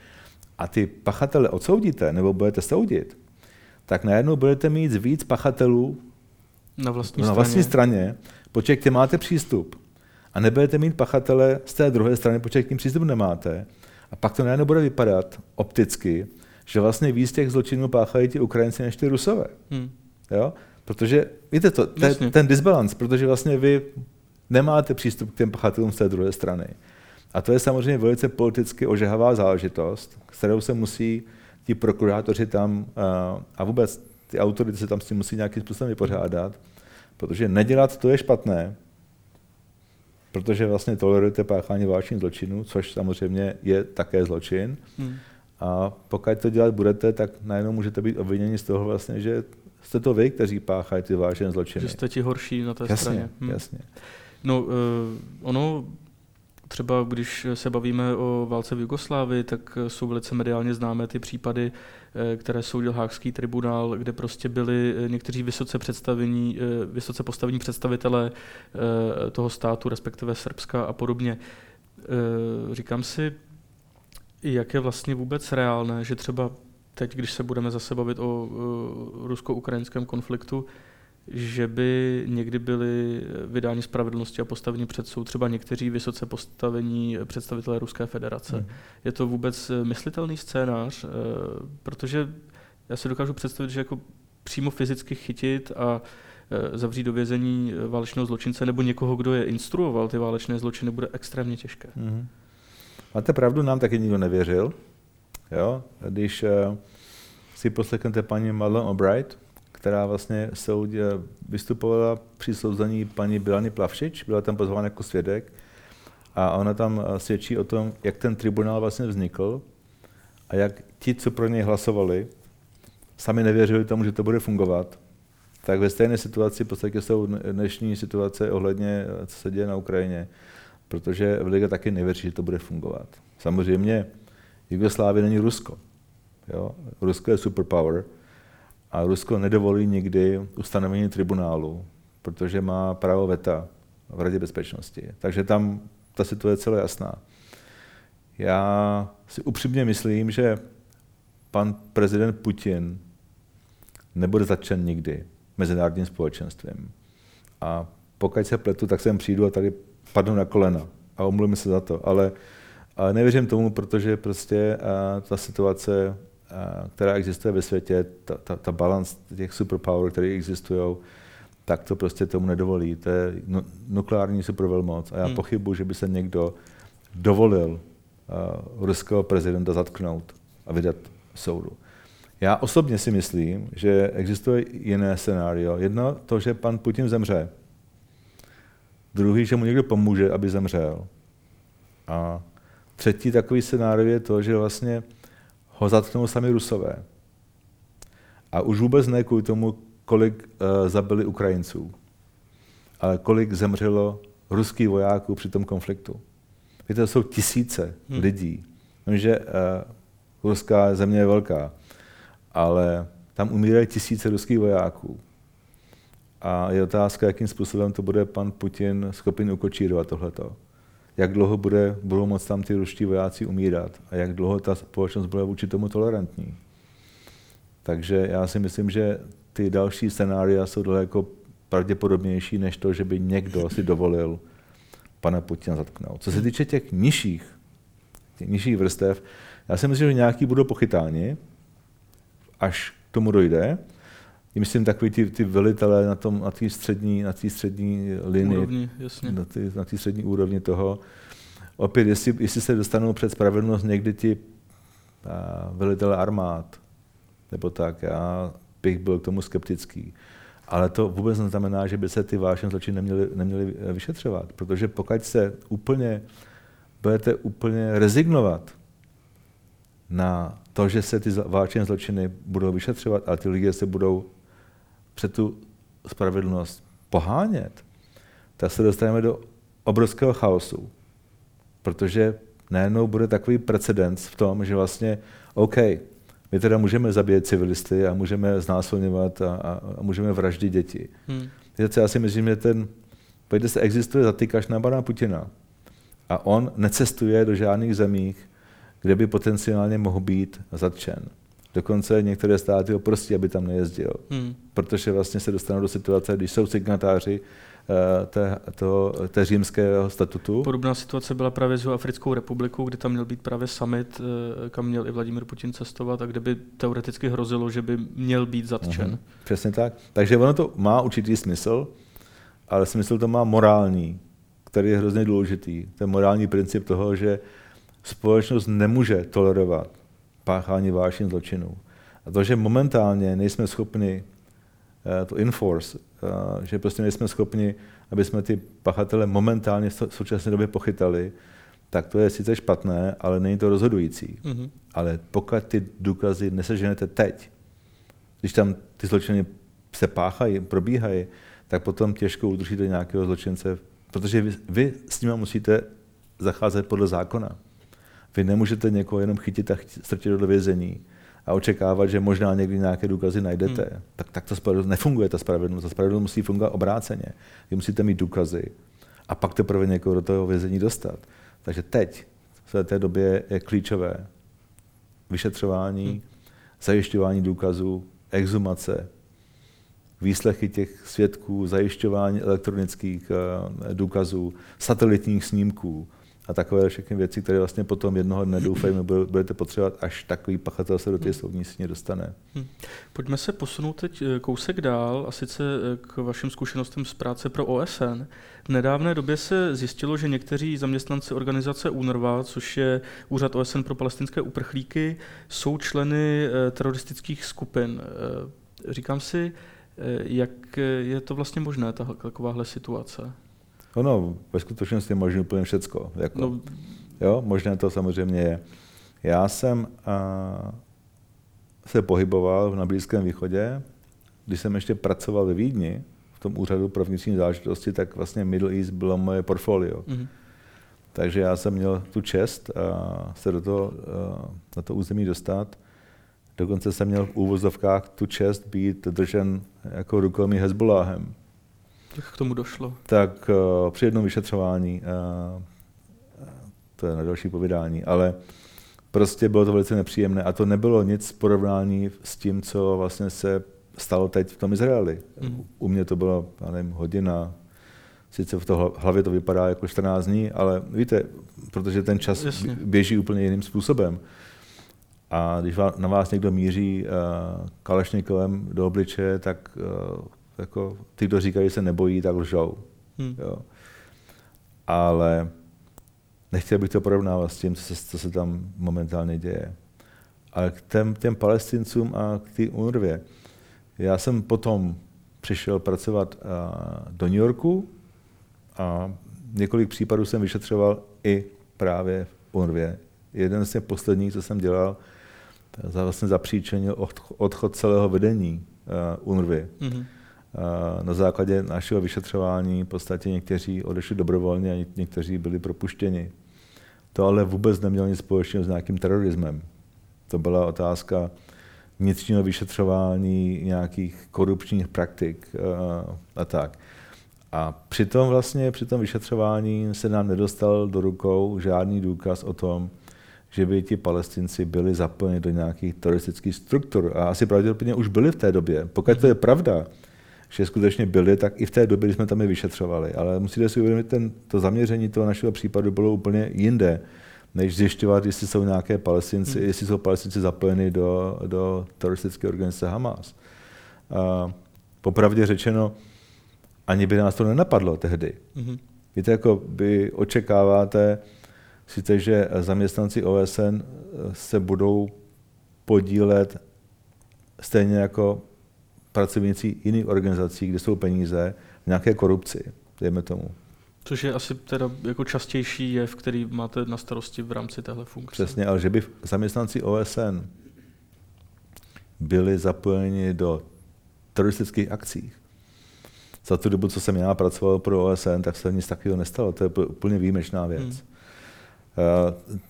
a ty pachatele odsoudíte, nebo budete soudit, tak najednou budete mít víc pachatelů na vlastní straně, protože k těm máte přístup. A nebudete mít pachatele z té druhé strany, protože k těm přístup nemáte. A pak to najednou bude vypadat opticky, že vlastně víc těch zločinů páchají ti Ukrajinci než ty Rusové. Jo? Protože, víte to, ten disbalans, protože vlastně vy nemáte přístup k těm pachatelům z té druhé strany. A to je samozřejmě velice politicky ožehavá záležitost, kterou se musí ti prokurátoři tam a vůbec ty autority se tam s tím musí nějakým způsobem vypořádat, protože nedělat to je špatné, protože vlastně tolerujete páchání válečných zločinů, což samozřejmě je také zločin. A pokud to dělat budete, tak najednou můžete být obviněni z toho vlastně, že jste to vy, kteří páchají ty vážné zločiny. Že jste ti horší na té straně. Jasně. No, ono, třeba když se bavíme o válce v Jugoslávii, tak jsou velice mediálně známé ty případy, které soudil Hákský tribunál, kde prostě byli někteří vysoce postavení představitelé toho státu, respektive Srbska a podobně. Říkám si, jak je vlastně vůbec reálné, že třeba teď, když se budeme zase bavit o rusko-ukrajinském konfliktu, že by někdy byli vydáni spravedlnosti a postaveni před soud třeba někteří vysoce postavení představitelé Ruské federace. Je to vůbec myslitelný scénář? Protože já si dokážu představit, že jako přímo fyzicky chytit a zavřít do vězení válečného zločince nebo někoho, kdo je instruoval ty válečné zločiny, bude extrémně těžké. Máte pravdu, nám taky nikdo nevěřil. Jo? Když si poslechnete paní Madeleine Albright, která vlastně vystupovala při souzení paní Bilany Plavšič, byla tam pozvána jako svědek a ona tam svědčí o tom, jak ten tribunál vlastně vznikl a jak ti, co pro něj hlasovali, sami nevěřili tomu, že to bude fungovat. Tak ve stejné situaci v podstatě jsou dnešní situace ohledně, co se děje na Ukrajině, protože lidé taky nevěří, že to bude fungovat. Samozřejmě Jugoslávie není Rusko. Jo? Rusko je superpower a Rusko nedovolí nikdy ustanovení tribunálu, protože má právo veta v Radě bezpečnosti. Takže tam ta situace je celé jasná. Já si upřímně myslím, že pan prezident Putin nebude zatčen nikdy mezinárodním společenstvím. A pokud se pletu, tak sem přijdu a tady padnu na kolena a omluvím se za to. Ale nevěřím tomu, protože prostě ta situace, která existuje ve světě, ta balance těch superpower, které existují, tak to prostě tomu nedovolí. To je nukleární supervelmoc a já pochybuji, že by se někdo dovolil ruského prezidenta zatknout a vydat soudu. Já osobně si myslím, že existuje jiné scénario. Jedno to, že pan Putin zemře. Druhý, že mu někdo pomůže, aby zemřel. A třetí takový scénário je to, že vlastně ho zatknou sami Rusové. A už vůbec ne kvůli tomu, kolik zabili Ukrajinců, ale kolik zemřelo ruských vojáků při tom konfliktu. Víte, to jsou tisíce lidí. Vím, že ruská země je velká, ale tam umírají tisíce ruských vojáků. A je otázka, jakým způsobem to bude pan Putin schopen ukočírovat tohleto. Jak dlouho budou moct tam ty ruští vojáci umírat a jak dlouho ta společnost bude vůči tomu tolerantní. Takže já si myslím, že ty další scénária jsou daleko pravděpodobnější než to, že by někdo si dovolil pana Putina zatknout. Co se týče těch nižších vrstev, já si myslím, že nějaký budou pochytáni, až k tomu dojde. Myslím takový ty velitelé na té střední linii, úrovni, jasně. Na té střední úrovni toho. Opět, jestli se dostanou před spravedlnost někdy ti velitelé armád, nebo tak, já bych byl k tomu skeptický. Ale to vůbec neznamená, že by se ty vážné zločiny neměly vyšetřovat, protože pokud se budete úplně rezignovat na to, že se ty vážné zločiny budou vyšetřovat, ale ty lidé se budou před tu spravedlnost pohánět, tak se dostaneme do obrovského chaosu. Protože najednou bude takový precedens v tom, že vlastně OK, my teda můžeme zabíjet civilisty a můžeme znásilňovat a můžeme vraždit děti. Já si myslím, že pojďte se existuje zatýkač na pana Putina a on necestuje do žádných zemích, kde by potenciálně mohl být zatčen. Dokonce některé státy ho prostě, aby tam nejezdil. Protože vlastně se dostanou do situace, když jsou signatáři té římského statutu. Podobná situace byla právě s Jihoafrickou republikou, kde tam měl být právě summit, kam měl i Vladimír Putin cestovat a kde by teoreticky hrozilo, že by měl být zatčen. Přesně tak. Takže ono to má určitý smysl, ale smysl to má morální, který je hrozně důležitý. Ten morální princip toho, že společnost nemůže tolerovat páchání vážných zločinů. A to, že momentálně nejsme schopni to enforce, že prostě nejsme schopni, aby jsme ty pachatele momentálně v současné době pochytali, tak to je sice špatné, ale není to rozhodující. Ale pokud ty důkazy neseženete teď, když tam ty zločiny se páchají, probíhají, tak potom těžko udržíte nějakého zločince, protože vy s nimi musíte zacházet podle zákona. Vy nemůžete někoho jenom chytit a strčit do vězení a očekávat, že možná někdy nějaké důkazy najdete. Tak to nefunguje ta spravedlnost. Ta spravedlnost musí fungovat obráceně. Vy musíte mít důkazy a pak teprve někoho do toho vězení dostat. Takže teď, v té době je klíčové vyšetřování, zajišťování důkazů, exhumace, výslechy těch svědků, zajišťování elektronických důkazů, satelitních snímků, a takové všechny věci, které vlastně potom jednoho dne, doufejme, budete potřebovat, až takový pachatel se do té soudní síně dostane. Pojďme se posunout teď kousek dál, a sice k vašim zkušenostem z práce pro OSN. V nedávné době se zjistilo, že někteří zaměstnanci organizace UNRWA, což je Úřad OSN pro palestinské uprchlíky, jsou členy teroristických skupin. Říkám si, jak je to vlastně možné, takováhle situace? Ono ve skutečnosti je možné úplně všecko. Jako, no. Jo, možné to samozřejmě je. Já jsem se pohyboval na Blízkém východě. Když jsem ještě pracoval ve Vídni, v tom úřadu pro vnitřní záležitosti, tak vlastně Middle East bylo moje portfolio. Takže já jsem měl tu čest se do toho na to území dostat. Dokonce jsem měl v úvozovkách tu čest být držen jako rukojmí Hezbolláhem. Jak k tomu došlo? Tak při jednom vyšetřování, to je na další povídání, ale prostě bylo to velice nepříjemné a to nebylo nic v porovnání s tím, co vlastně se stalo teď v tom Izraeli. Mm. U mě to bylo, já nevím, hodina, sice v hlavě to vypadá jako 14 dní, ale víte, protože ten čas běží úplně jiným způsobem. A když na vás někdo míří kalašnikovem do obličeje, tak jako ty, kdo říkají, že se nebojí, tak lžou. Hmm. Jo. Ale nechtěl bych to porovnávat s tím, co se tam momentálně děje. Ale k těm Palestincům a k té UNRWě. Já jsem potom přišel pracovat do New Yorku a několik případů jsem vyšetřoval i právě v UNRWě. Jeden z těch posledních, co jsem dělal, vlastně zapříčinil odchod celého vedení UNRWY. Mm-hmm. Na základě našeho vyšetřování v podstatě někteří odešli dobrovolně a někteří byli propuštěni. To ale vůbec nemělo nic společného s nějakým terorismem. To byla otázka vnitřního vyšetřování, nějakých korupčních praktik a tak. A při tom vyšetřování se nám nedostal do rukou žádný důkaz o tom, že by ti Palestinci byli zapojeni do nějakých teroristických struktur. A asi pravděpodobně už byli v té době. Pokud to je pravda, že skutečně byli, tak i v té době, kdy jsme tam je vyšetřovali. Ale musíte si uvědomit, to zaměření toho našeho případu bylo úplně jinde, než zjišťovat, jestli jsou nějaké Palestinci, jestli jsou Palestinci zapojeni do teroristické organizace Hamas. A popravdě řečeno, ani by nás to nenapadlo tehdy. Mm-hmm. Víte, jako vy očekáváte, sice, že zaměstnanci OSN se budou podílet stejně jako pracovníci jiných organizací, kde jsou peníze, v nějaké korupci, dejme tomu. Což je asi teda jako častější jev, který máte na starosti v rámci téhle funkce. Přesně, ale že by zaměstnanci OSN byli zapojeni do teroristických akcí. Za tu dobu, co jsem já pracoval pro OSN, tak se nic takového nestalo. To je úplně výjimečná věc. Hmm.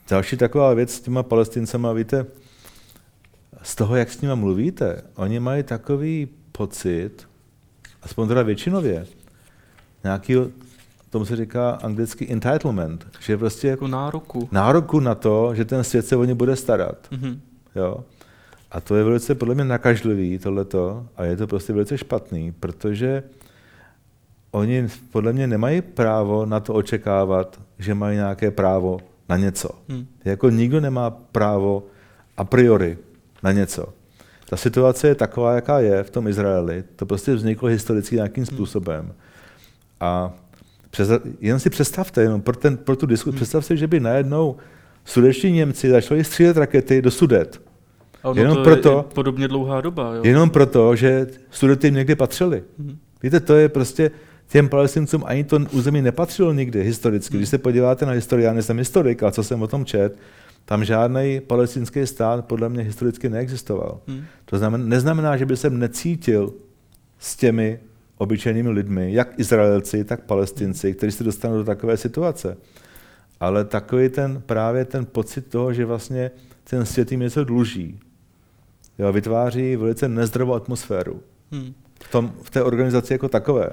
Další taková věc s těma Palestincema, víte, z toho, jak s nima mluvíte, oni mají takový pocit, aspoň teda většinově, nějaký, tomu se říká anglicky entitlement, že prostě jako nároku na to, že ten svět se o ně bude starat. Mm-hmm. Jo? A to je velice podle mě nakažlivý tohleto a je to prostě velice špatný, protože oni podle mě nemají právo na to očekávat, že mají nějaké právo na něco. Hmm. Jako nikdo nemá právo a priori na něco. Ta situace je taková, jaká je v tom Izraeli. To prostě vzniklo historicky nějakým způsobem. A jen si představte, jenom pro tu diskusi, představte, že by najednou sudetští Němci začali střílet rakety do Sudet. Jenom to proto, je podobně dlouhá doba. Jo? Jenom proto, že Sudety jim někdy patřily. Hmm. Víte, to je prostě těm Palestincům ani to území nepatřilo nikdy historicky. Když se podíváte na historii, já nejsem historik, ale co jsem o tom četl, tam žádný palestinský stát podle mě historicky neexistoval. Hmm. To neznamená, že by jsem necítil s těmi obyčejnými lidmi, jak Izraelci, tak Palestinci, kteří se dostanou do takové situace. Ale takový právě ten pocit toho, že vlastně ten svět jim něco dluží, jo, vytváří velice nezdravou atmosféru. Hmm. V té organizaci jako takové.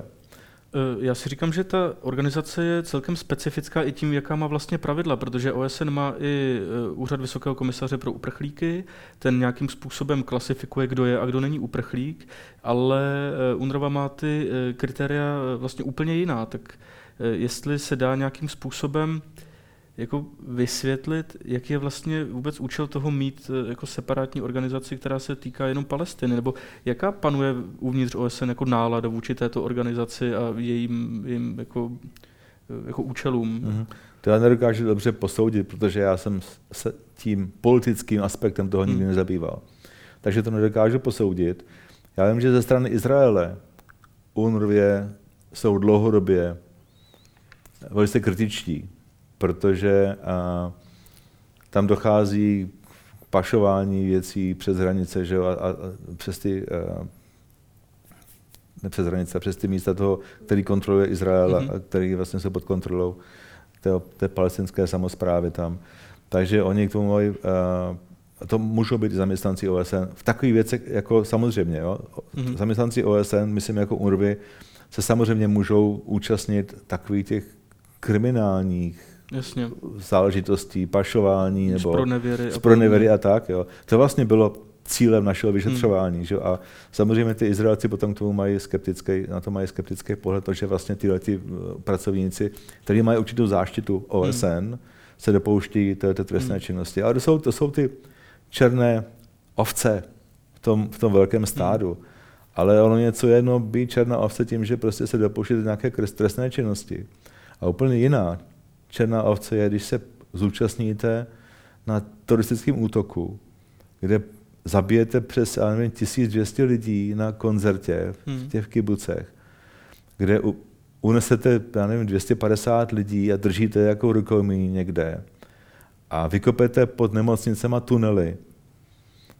Já si říkám, že ta organizace je celkem specifická i tím, jaká má vlastně pravidla, protože OSN má i Úřad vysokého komisaře pro uprchlíky, ten nějakým způsobem klasifikuje, kdo je a kdo není uprchlík, ale UNRWA má ty kritéria vlastně úplně jiná, tak jestli se dá nějakým způsobem jako vysvětlit, jaký je vlastně vůbec účel toho mít jako separátní organizaci, která se týká jenom Palestiny, nebo jaká panuje uvnitř OSN jako nálada vůči této organizaci a jejím jako účelům? Mm-hmm. To já nedokážu dobře posoudit, protože já jsem se tím politickým aspektem toho nikdy nezabýval. Takže to nedokážu posoudit. Já vím, že ze strany Izraele UNRWA jsou dlouhodobě velice kritičtí, protože tam dochází k pašování věcí přes hranice, že a přes ty ne přes hranice, přes ty místa toho, který kontroluje Izrael, mm-hmm, a který vlastně jsou pod kontrolou té palestinské samosprávy tam. Takže oni k tomu mají to můžou být zaměstnanci OSN, v takových věcech jako samozřejmě, jo? Mm-hmm. Zaměstnanci OSN, myslím jako UNRWA, se samozřejmě můžou účastnit takových těch kriminálních jasně. záležitostí, pašování nebo zpronevěry a tak. Jo? To vlastně bylo cílem našeho vyšetřování. Že? A samozřejmě ty Izraelci potom k tomu mají skeptický pohled, protože vlastně tyhle ty pracovníci, kteří mají určitou záštitu OSN, se dopouští této trestné činnosti. Ale to jsou ty černé ovce v tom velkém stádu. Ale ono něco jedno být černá ovce tím, že prostě se dopouští nějaké trestné činnosti. A úplně jiná černá ovce je, když se zúčastníte na teroristickém útoku, kde zabijete přes 1200 lidí na koncertě v těch kibucech, kde unesete 250 lidí a držíte jako rukojmí někde a vykopete pod nemocnicema tunely.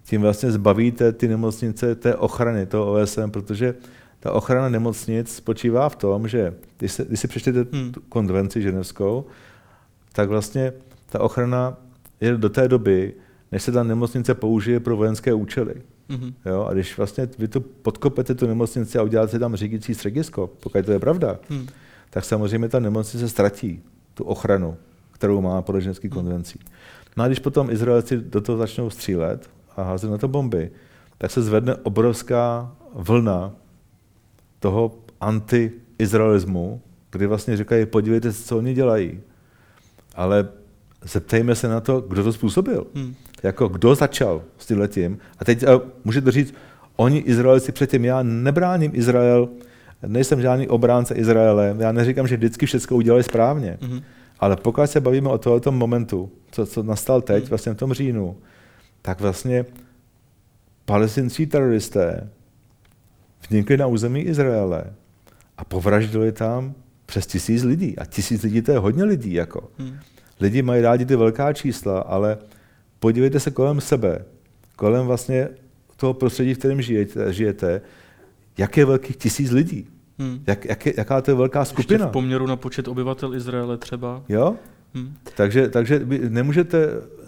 Tím vlastně zbavíte ty nemocnice té ochrany, toho OSN, protože ta ochrana nemocnic spočívá v tom, že když si přečtete tu konvenci ženevskou, tak vlastně ta ochrana je do té doby, než se ta nemocnice použije pro vojenské účely. Jo? A když vlastně vy to podkopete tu nemocnici a uděláte tam řídící středisko, pokud to je pravda, tak samozřejmě ta nemocnice ztratí tu ochranu, kterou má podle ženevských konvencí. No a když potom Izraelci do toho začnou střílet a házet na to bomby, tak se zvedne obrovská vlna toho anti-izraelismu, kdy vlastně říkají, podívejte se, co oni dělají, ale zeptejme se na to, kdo to způsobil. Jako kdo začal s tímhletím. A teď můžete říct, oni Izraelci předtím, já nebráním Izrael, nejsem žádný obránce Izraele, já neříkám, že vždycky všechno udělali správně, ale pokud se bavíme o tohoto momentu, co nastal teď, vlastně v tom říjnu, tak vlastně palestinští teroristé vnikli na území Izraele a povraždili tam přes 1000 lidí. A 1000 lidí to je hodně lidí. Jako. Lidi mají rádi ty velká čísla, ale podívejte se kolem sebe, kolem vlastně toho prostředí, v kterém žijete, jak je velkých 1000 lidí, jaká to je velká skupina. Ještě v poměru na počet obyvatel Izraele třeba. Jo? Takže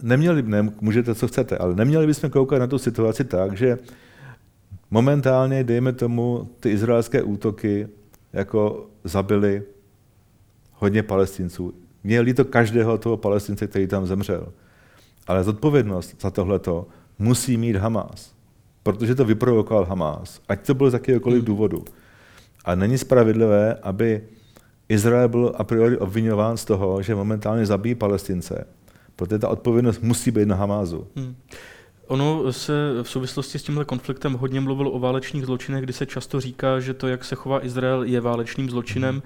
můžete, co chcete, ale neměli bychom koukat na tu situaci tak, že momentálně, dejme tomu, ty izraelské útoky jako zabili hodně Palestinců. Měli to každého toho Palestince, který tam zemřel. Ale zodpovědnost za tohleto musí mít Hamas, protože to vyprovokoval Hamas, ať to bylo z jakéhokoliv důvodu. A není spravedlivé, aby Izrael byl a priori obviňován z toho, že momentálně zabíjí Palestince, protože ta odpovědnost musí být na Hamasu. Ono se v souvislosti s tímhle konfliktem hodně mluvilo o válečných zločinech, kdy se často říká, že to, jak se chová Izrael, je válečným zločinem.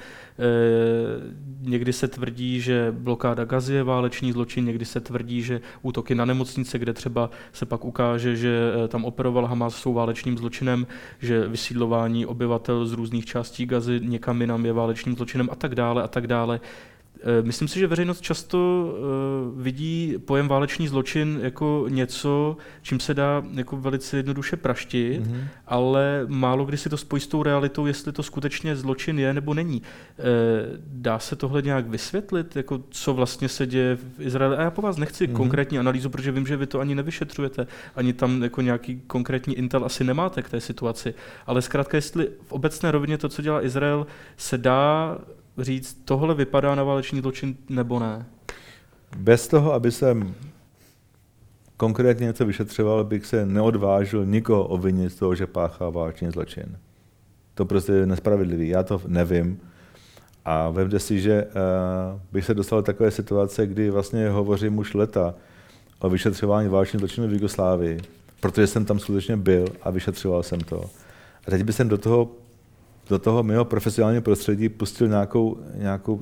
Někdy se tvrdí, že blokáda Gazy je válečný zločin, někdy se tvrdí, že útoky na nemocnice, kde třeba se pak ukáže, že tam operoval Hamas, jsou válečným zločinem, že vysídlování obyvatel z různých částí Gazy někam jinam je válečným zločinem a tak dále a tak dále. Myslím si, že veřejnost často vidí pojem válečný zločin jako něco, čím se dá jako velice jednoduše praštit, ale málo kdy si to spojí s tou realitou, jestli to skutečně zločin je nebo není. Dá se tohle nějak vysvětlit, jako co vlastně se děje v Izraeli? A já po vás nechci konkrétní analýzu, protože vím, že vy to ani nevyšetřujete, ani tam jako nějaký konkrétní intel asi nemáte k té situaci. Ale zkrátka, jestli v obecné rovině to, co dělá Izrael, se dá říct, tohle vypadá na válečný zločin nebo ne? Bez toho, aby jsem konkrétně něco vyšetřoval, bych se neodvážil nikoho obvinit z toho, že páchá válečný zločin. To prostě je nespravedlivý, já to nevím. A vemte si, že bych se dostal do takové situace, kdy vlastně hovořím už leta o vyšetřování válečných zločinů v Jugoslávii, protože jsem tam skutečně byl a vyšetřoval jsem to. A teď bych jsem do toho mého profesionálního prostředí pustil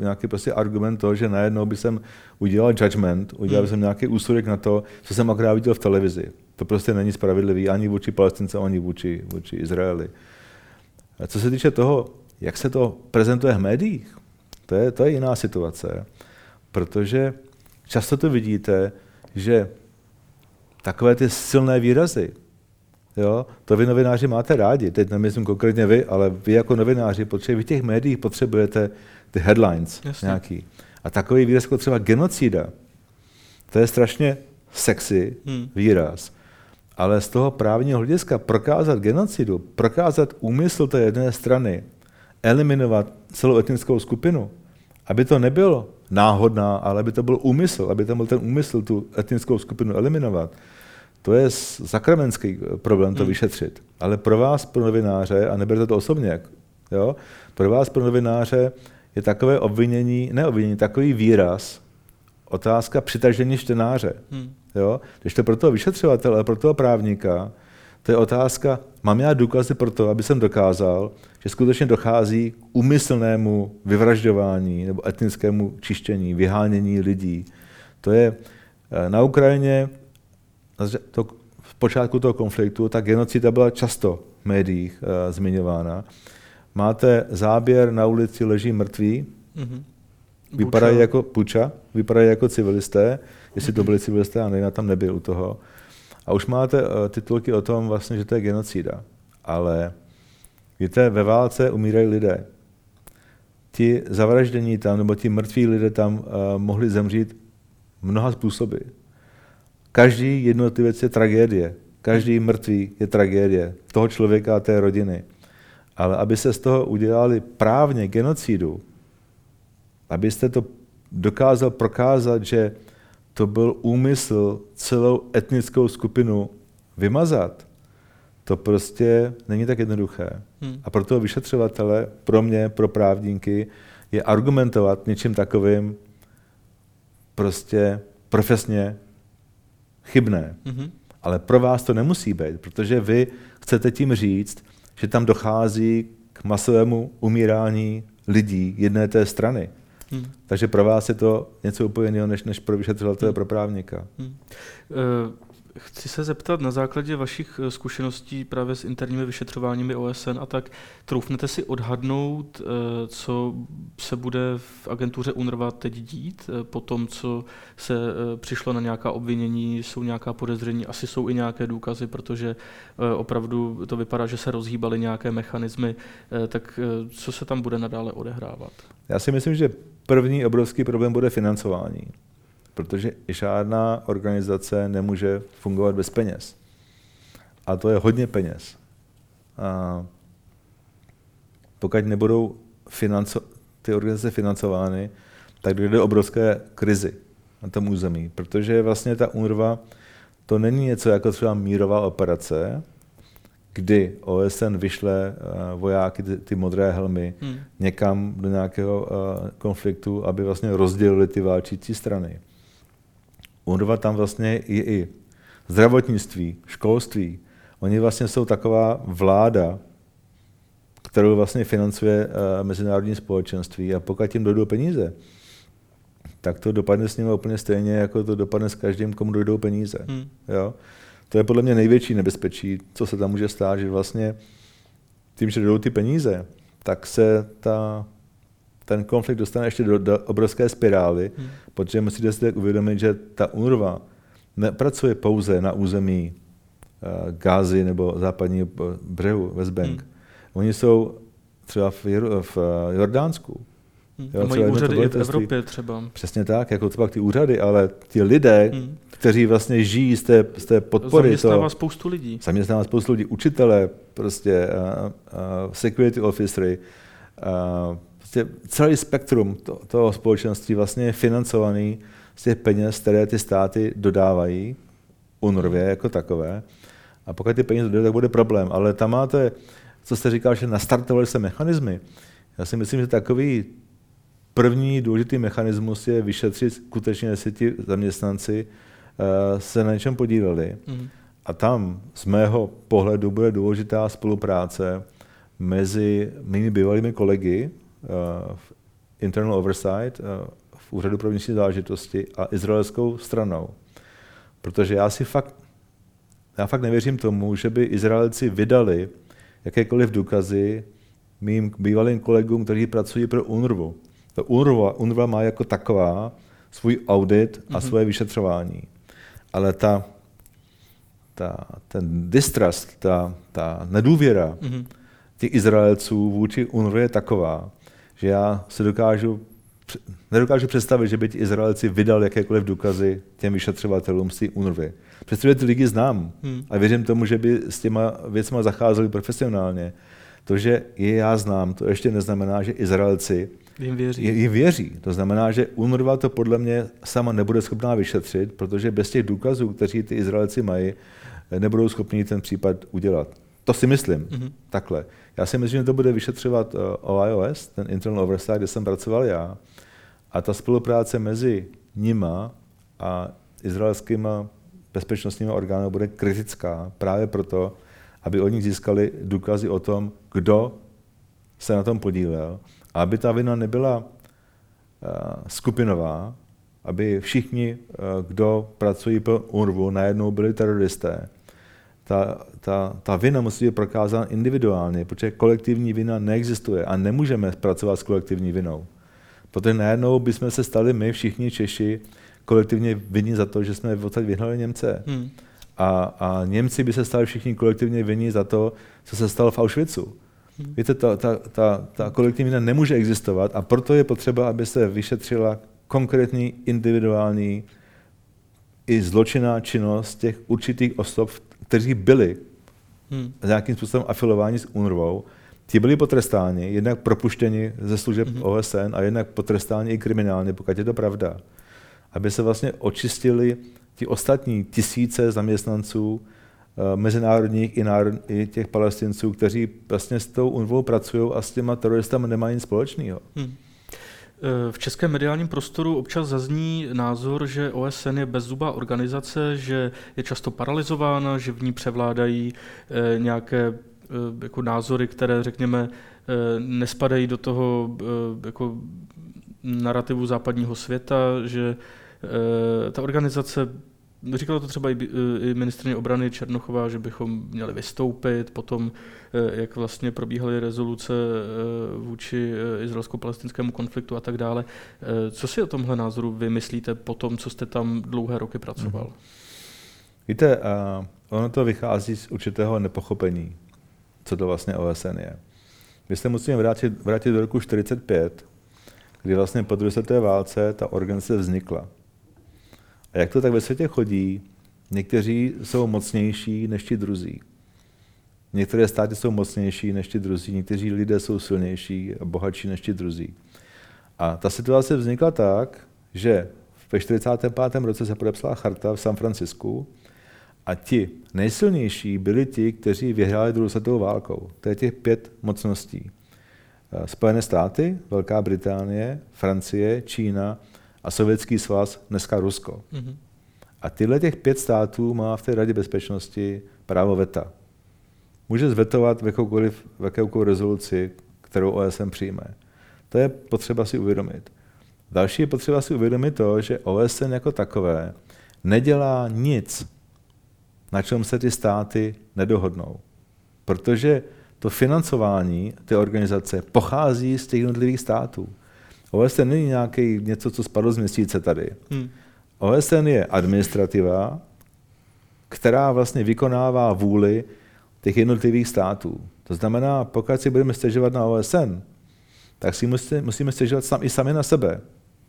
nějaký prostě argument toho, že najednou bych jsem udělal judgment, udělal jsem nějaký úsudek na to, co jsem akorát viděl v televizi. To prostě není spravedlivý ani vůči Palestince, ani vůči Izraeli. A co se týče toho, jak se to prezentuje v médiích, to je jiná situace, protože často to vidíte, že takové ty silné výrazy, jo, to vy novináři máte rádi, teď nemyslím konkrétně vy, ale vy jako novináři, protože vy v těch médiích potřebujete ty headlines. Jasně. Nějaký. A takový výraz jako třeba genocida, to je strašně sexy výraz, ale z toho právního hlediska prokázat genocidu, prokázat úmysl té jedné strany, eliminovat celou etnickou skupinu, aby to nebylo náhodná, ale aby to byl úmysl, aby tam byl ten úmysl tu etnickou skupinu eliminovat. To je sakramentský problém to vyšetřit. Ale pro vás, pro novináře, a neberte to osobně, jo? Pro vás, pro novináře, je takové obvinění, ne obvinění, takový výraz, otázka přitažení čtenáře. Jo? Když to pro toho vyšetřovatele, pro toho právníka, to je otázka, mám já důkazy pro to, aby jsem dokázal, že skutečně dochází k úmyslnému vyvražďování nebo etnickému čištění, vyhánění lidí. To je na Ukrajině, to, v počátku toho konfliktu, ta genocida byla často v médiích zmiňována. Máte záběr, na ulici leží mrtví, vypadají jako Buča, vypadají jako civilisté, jestli to byli civilisté, já nevím, já tam nebyl u toho. A už máte titulky o tom, vlastně, že to je genocida. Ale víte, ve válce umírají lidé. Ti zavraždění tam, nebo ti mrtví lidé tam mohli zemřít mnoha způsoby. Každý jednotlivec je tragédie. Každý mrtvý je tragédie toho člověka a té rodiny. Ale aby se z toho udělali právně genocidu, abyste to dokázal prokázat, že to byl úmysl celou etnickou skupinu vymazat, to prostě není tak jednoduché. A pro toho vyšetřovatele, pro mě, pro právníky, je argumentovat něčím takovým prostě profesně chybné. Ale pro vás to nemusí být, protože vy chcete tím říct, že tam dochází k masovému umírání lidí jedné té strany. Takže pro vás je to něco úplně jiného, než pro vyšetřovatele, pro právníka. Chci se zeptat, na základě vašich zkušeností právě s interními vyšetřováními OSN a tak, troufnete si odhadnout, co se bude v agentuře UNRWA teď dít, po tom, co se přišlo na nějaká obvinění, jsou nějaká podezření, asi jsou i nějaké důkazy, protože opravdu to vypadá, že se rozhýbaly nějaké mechanismy, tak co se tam bude nadále odehrávat? Já si myslím, že první obrovský problém bude financování. Protože žádná organizace nemůže fungovat bez peněz. A to je hodně peněz. A pokud nebudou ty organizace financovány, tak dojde obrovské krizi na tom území. Protože vlastně ta UNRWA, to není něco jako třeba mírová operace, kdy OSN vyšle vojáky, ty modré helmy, někam do nějakého konfliktu, aby vlastně rozdělili ty válčící strany. UNRWA tam vlastně je i zdravotnictví, školství. Oni vlastně jsou taková vláda, kterou vlastně financuje mezinárodní společenství, a pokud jim dojdou peníze, tak to dopadne s nimi úplně stejně, jako to dopadne s každým, komu dojdou peníze. Jo? To je podle mě největší nebezpečí, co se tam může stát, že vlastně tím, že dojdou ty peníze, tak se ten konflikt dostane ještě do obrovské spirály, protože musíte si tak uvědomit, že ta UNRWA nepracuje pouze na území Gazy nebo západního břehu Westbank. Oni jsou třeba v Jordánsku. Jo, mají úřady i v Evropě třeba. Přesně tak, jako třeba ty úřady, ale ti lidé, kteří vlastně žijí z té podpory. Zaměstnává spoustu lidí. Zaměstnává spoustu lidí, učitele, prostě security officery, celý spektrum toho společenství vlastně je financovaný z těch peněz, které ty státy dodávají UNRWA jako takové. A pokud ty peníze dodají, tak bude problém. Ale tam máte, co jste říkal, že nastartovaly se mechanismy. Já si myslím, že takový první důležitý mechanismus je vyšetřit skutečně, jestli ti zaměstnanci se na něčem podíleli. A tam z mého pohledu bude důležitá spolupráce mezi mými bývalými kolegy v Internal Oversight, v Úřadu pro vnitřní záležitosti a izraelskou stranou. Protože já fakt nevěřím tomu, že by Izraelci vydali jakékoliv důkazy mým bývalým kolegům, kteří pracují pro UNRWA. UNRWA má jako taková svůj audit a svoje vyšetřování. Ale ten distrust, ta nedůvěra těch Izraelců vůči UNRWA je taková, že já se dokážu nedokážu představit, že by ti Izraelci vydal jakékoliv důkazy těm vyšetřovatelům z té UNRWA. Přestože ty lidi znám a věřím tomu, že by s těma věcma zacházeli profesionálně. To, že je já znám, to ještě neznamená, že Izraelci jim věří. To znamená, že UNRWA to podle mě sama nebude schopná vyšetřit, protože bez těch důkazů, kteří ty Izraelci mají, nebudou schopni ten případ udělat. To si myslím. Takhle. Já si myslím, že to bude vyšetřovat OIOS, ten internal oversight, kde jsem pracoval já. A ta spolupráce mezi nima a izraelskýma bezpečnostními orgány bude kritická právě proto, aby oni získali důkazy o tom, kdo se na tom podílel. A aby ta vina nebyla skupinová, aby všichni, kdo pracují pro UNRWA, najednou byli teroristé. Ta vina musí být prokázána individuálně, protože kolektivní vina neexistuje a nemůžeme pracovat s kolektivní vinou. Protože najednou bychom se stali my všichni Češi kolektivně vinni za to, že jsme v podstatě vyhnali Němce. A Němci by se stali všichni kolektivně vinni za to, co se stalo v Auschwitzu. Víte, ta kolektivní vina nemůže existovat a proto je potřeba, aby se vyšetřila konkrétní individuální i zločinná činnost těch určitých osob, kteří byli nějakým způsobem afilováni s UNRWA. Ti byli potrestáni, jednak propuštěni ze služeb OSN a jednak potrestáni i kriminálně, pokud je to pravda. Aby se vlastně očistili ti ostatní tisíce zaměstnanců mezinárodních i těch Palestinců, kteří vlastně s tou UNRWA pracují a s těma teroristama nemají nic společného. V českém mediálním prostoru občas zazní názor, že OSN je bezzubá organizace, že je často paralyzována, že v ní převládají nějaké jako názory, které, řekněme, nespadají do toho jako narrativu západního světa, že ta organizace, říkala to třeba i ministryně obrany Černochová, že bychom měli vystoupit, potom jak vlastně probíhaly rezoluce vůči izraelsko-palestinskému konfliktu a tak dále. Co si o tomhle názoru vy myslíte po tom, co jste tam dlouhé roky pracoval? Víte, ono to vychází z určitého nepochopení, co to vlastně OSN je. My se musíme vrátit do roku 1945, kdy vlastně po druhé světové válce ta organizace vznikla. A jak to tak ve světě chodí, někteří jsou mocnější než ti druzí. Některé státy jsou mocnější než ti druzí, někteří lidé jsou silnější a bohatší než ti druzí. A ta situace vznikla tak, že ve 45. roce se podepsala charta v San Francisku a ti nejsilnější byli ti, kteří vyhráli druhou světovou válkou. To je těch 5 mocností. Spojené státy, Velká Británie, Francie, Čína a Sovětský svaz, dneska Rusko. A tyhle těch 5 států má v té Radě bezpečnosti právo veta. Může zvetovat v jakoukoliv rezoluci, kterou OSN přijme. To je potřeba si uvědomit. Další je potřeba si uvědomit to, že OSN jako takové nedělá nic, na čem se ty státy nedohodnou. Protože to financování té organizace pochází z těch jednotlivých států. OSN není nějaký něco, co spadlo z měsíce tady. OSN je administrativa, která vlastně vykonává vůli těch jednotlivých států. To znamená, pokud si budeme stěžovat na OSN, tak si musíme stěžovat sami na sebe,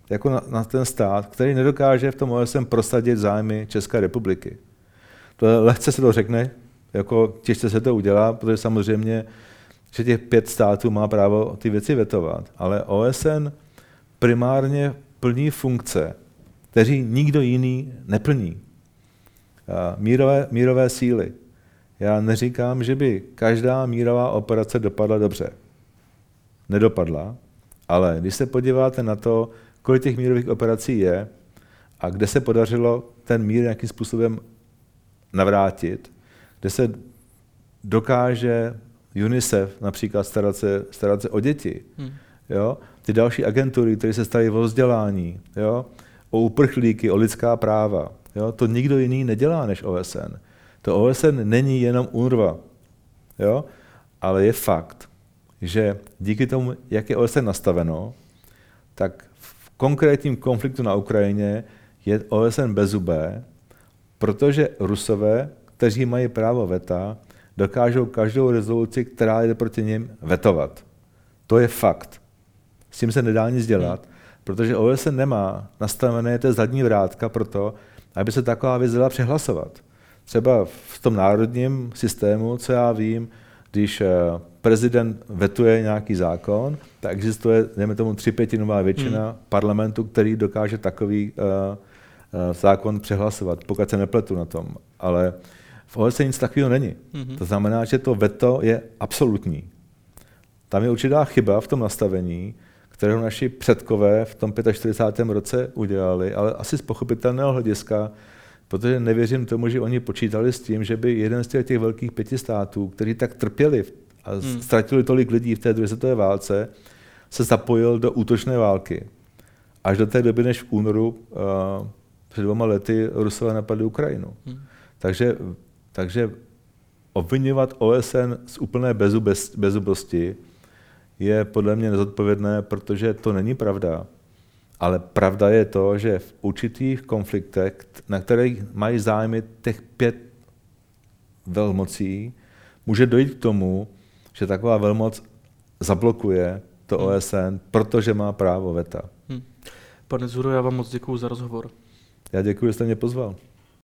jako na ten stát, který nedokáže v tom OSN prosadit zájmy České republiky. To lehce se to řekne, jako těžce se to udělá, protože samozřejmě, že těch 5 států má právo ty věci vetovat, ale OSN primárně plní funkce, které nikdo jiný neplní. Mírové síly. Já neříkám, že by každá mírová operace dopadla dobře. Nedopadla, ale když se podíváte na to, kolik těch mírových operací je a kde se podařilo ten mír nějakým způsobem navrátit, kde se dokáže UNICEF například starat se o děti, jo? Ty další agentury, které se starají o vzdělání, jo? O uprchlíky, o lidská práva, jo? To nikdo jiný nedělá než OSN. To OSN není jenom UNRWA, jo? Ale je fakt, že díky tomu, jak je OSN nastaveno, tak v konkrétním konfliktu na Ukrajině je OSN bezzubé, protože Rusové, kteří mají právo veta, dokážou každou rezoluci, která jde proti nim, vetovat. To je fakt. S tím se nedá nic dělat, protože OSN nemá nastavené té zadní vrátka pro to, aby se taková věc dala přehlasovat. Třeba v tom národním systému, co já vím, když prezident vetuje nějaký zákon, tak existuje, dejme tomu, 3/5 většina parlamentu, který dokáže takový zákon přehlasovat, pokud se nepletu na tom. Ale v OSN nic takového není. To znamená, že to veto je absolutní. Tam je určitá chyba v tom nastavení, kterého naši předkové v tom 45. roce udělali, ale asi z pochopitelného hlediska, protože nevěřím tomu, že oni počítali s tím, že by jeden z těch velkých 5 států, kteří tak trpěli a ztratili tolik lidí v té druhé světové válce, se zapojil do útočné války. Až do té doby, než v únoru před 2 lety Rusové napadli Ukrajinu. Takže obvinovat OSN z úplné bezubosti je podle mě nezodpovědné, protože to není pravda. Ale pravda je to, že v určitých konfliktech, na kterých mají zájmy těch 5 velmocí, může dojít k tomu, že taková velmoc zablokuje to OSN, protože má právo veta. Pane Dzuro, já vám moc děkuju za rozhovor. Já děkuju, že jste mě pozval.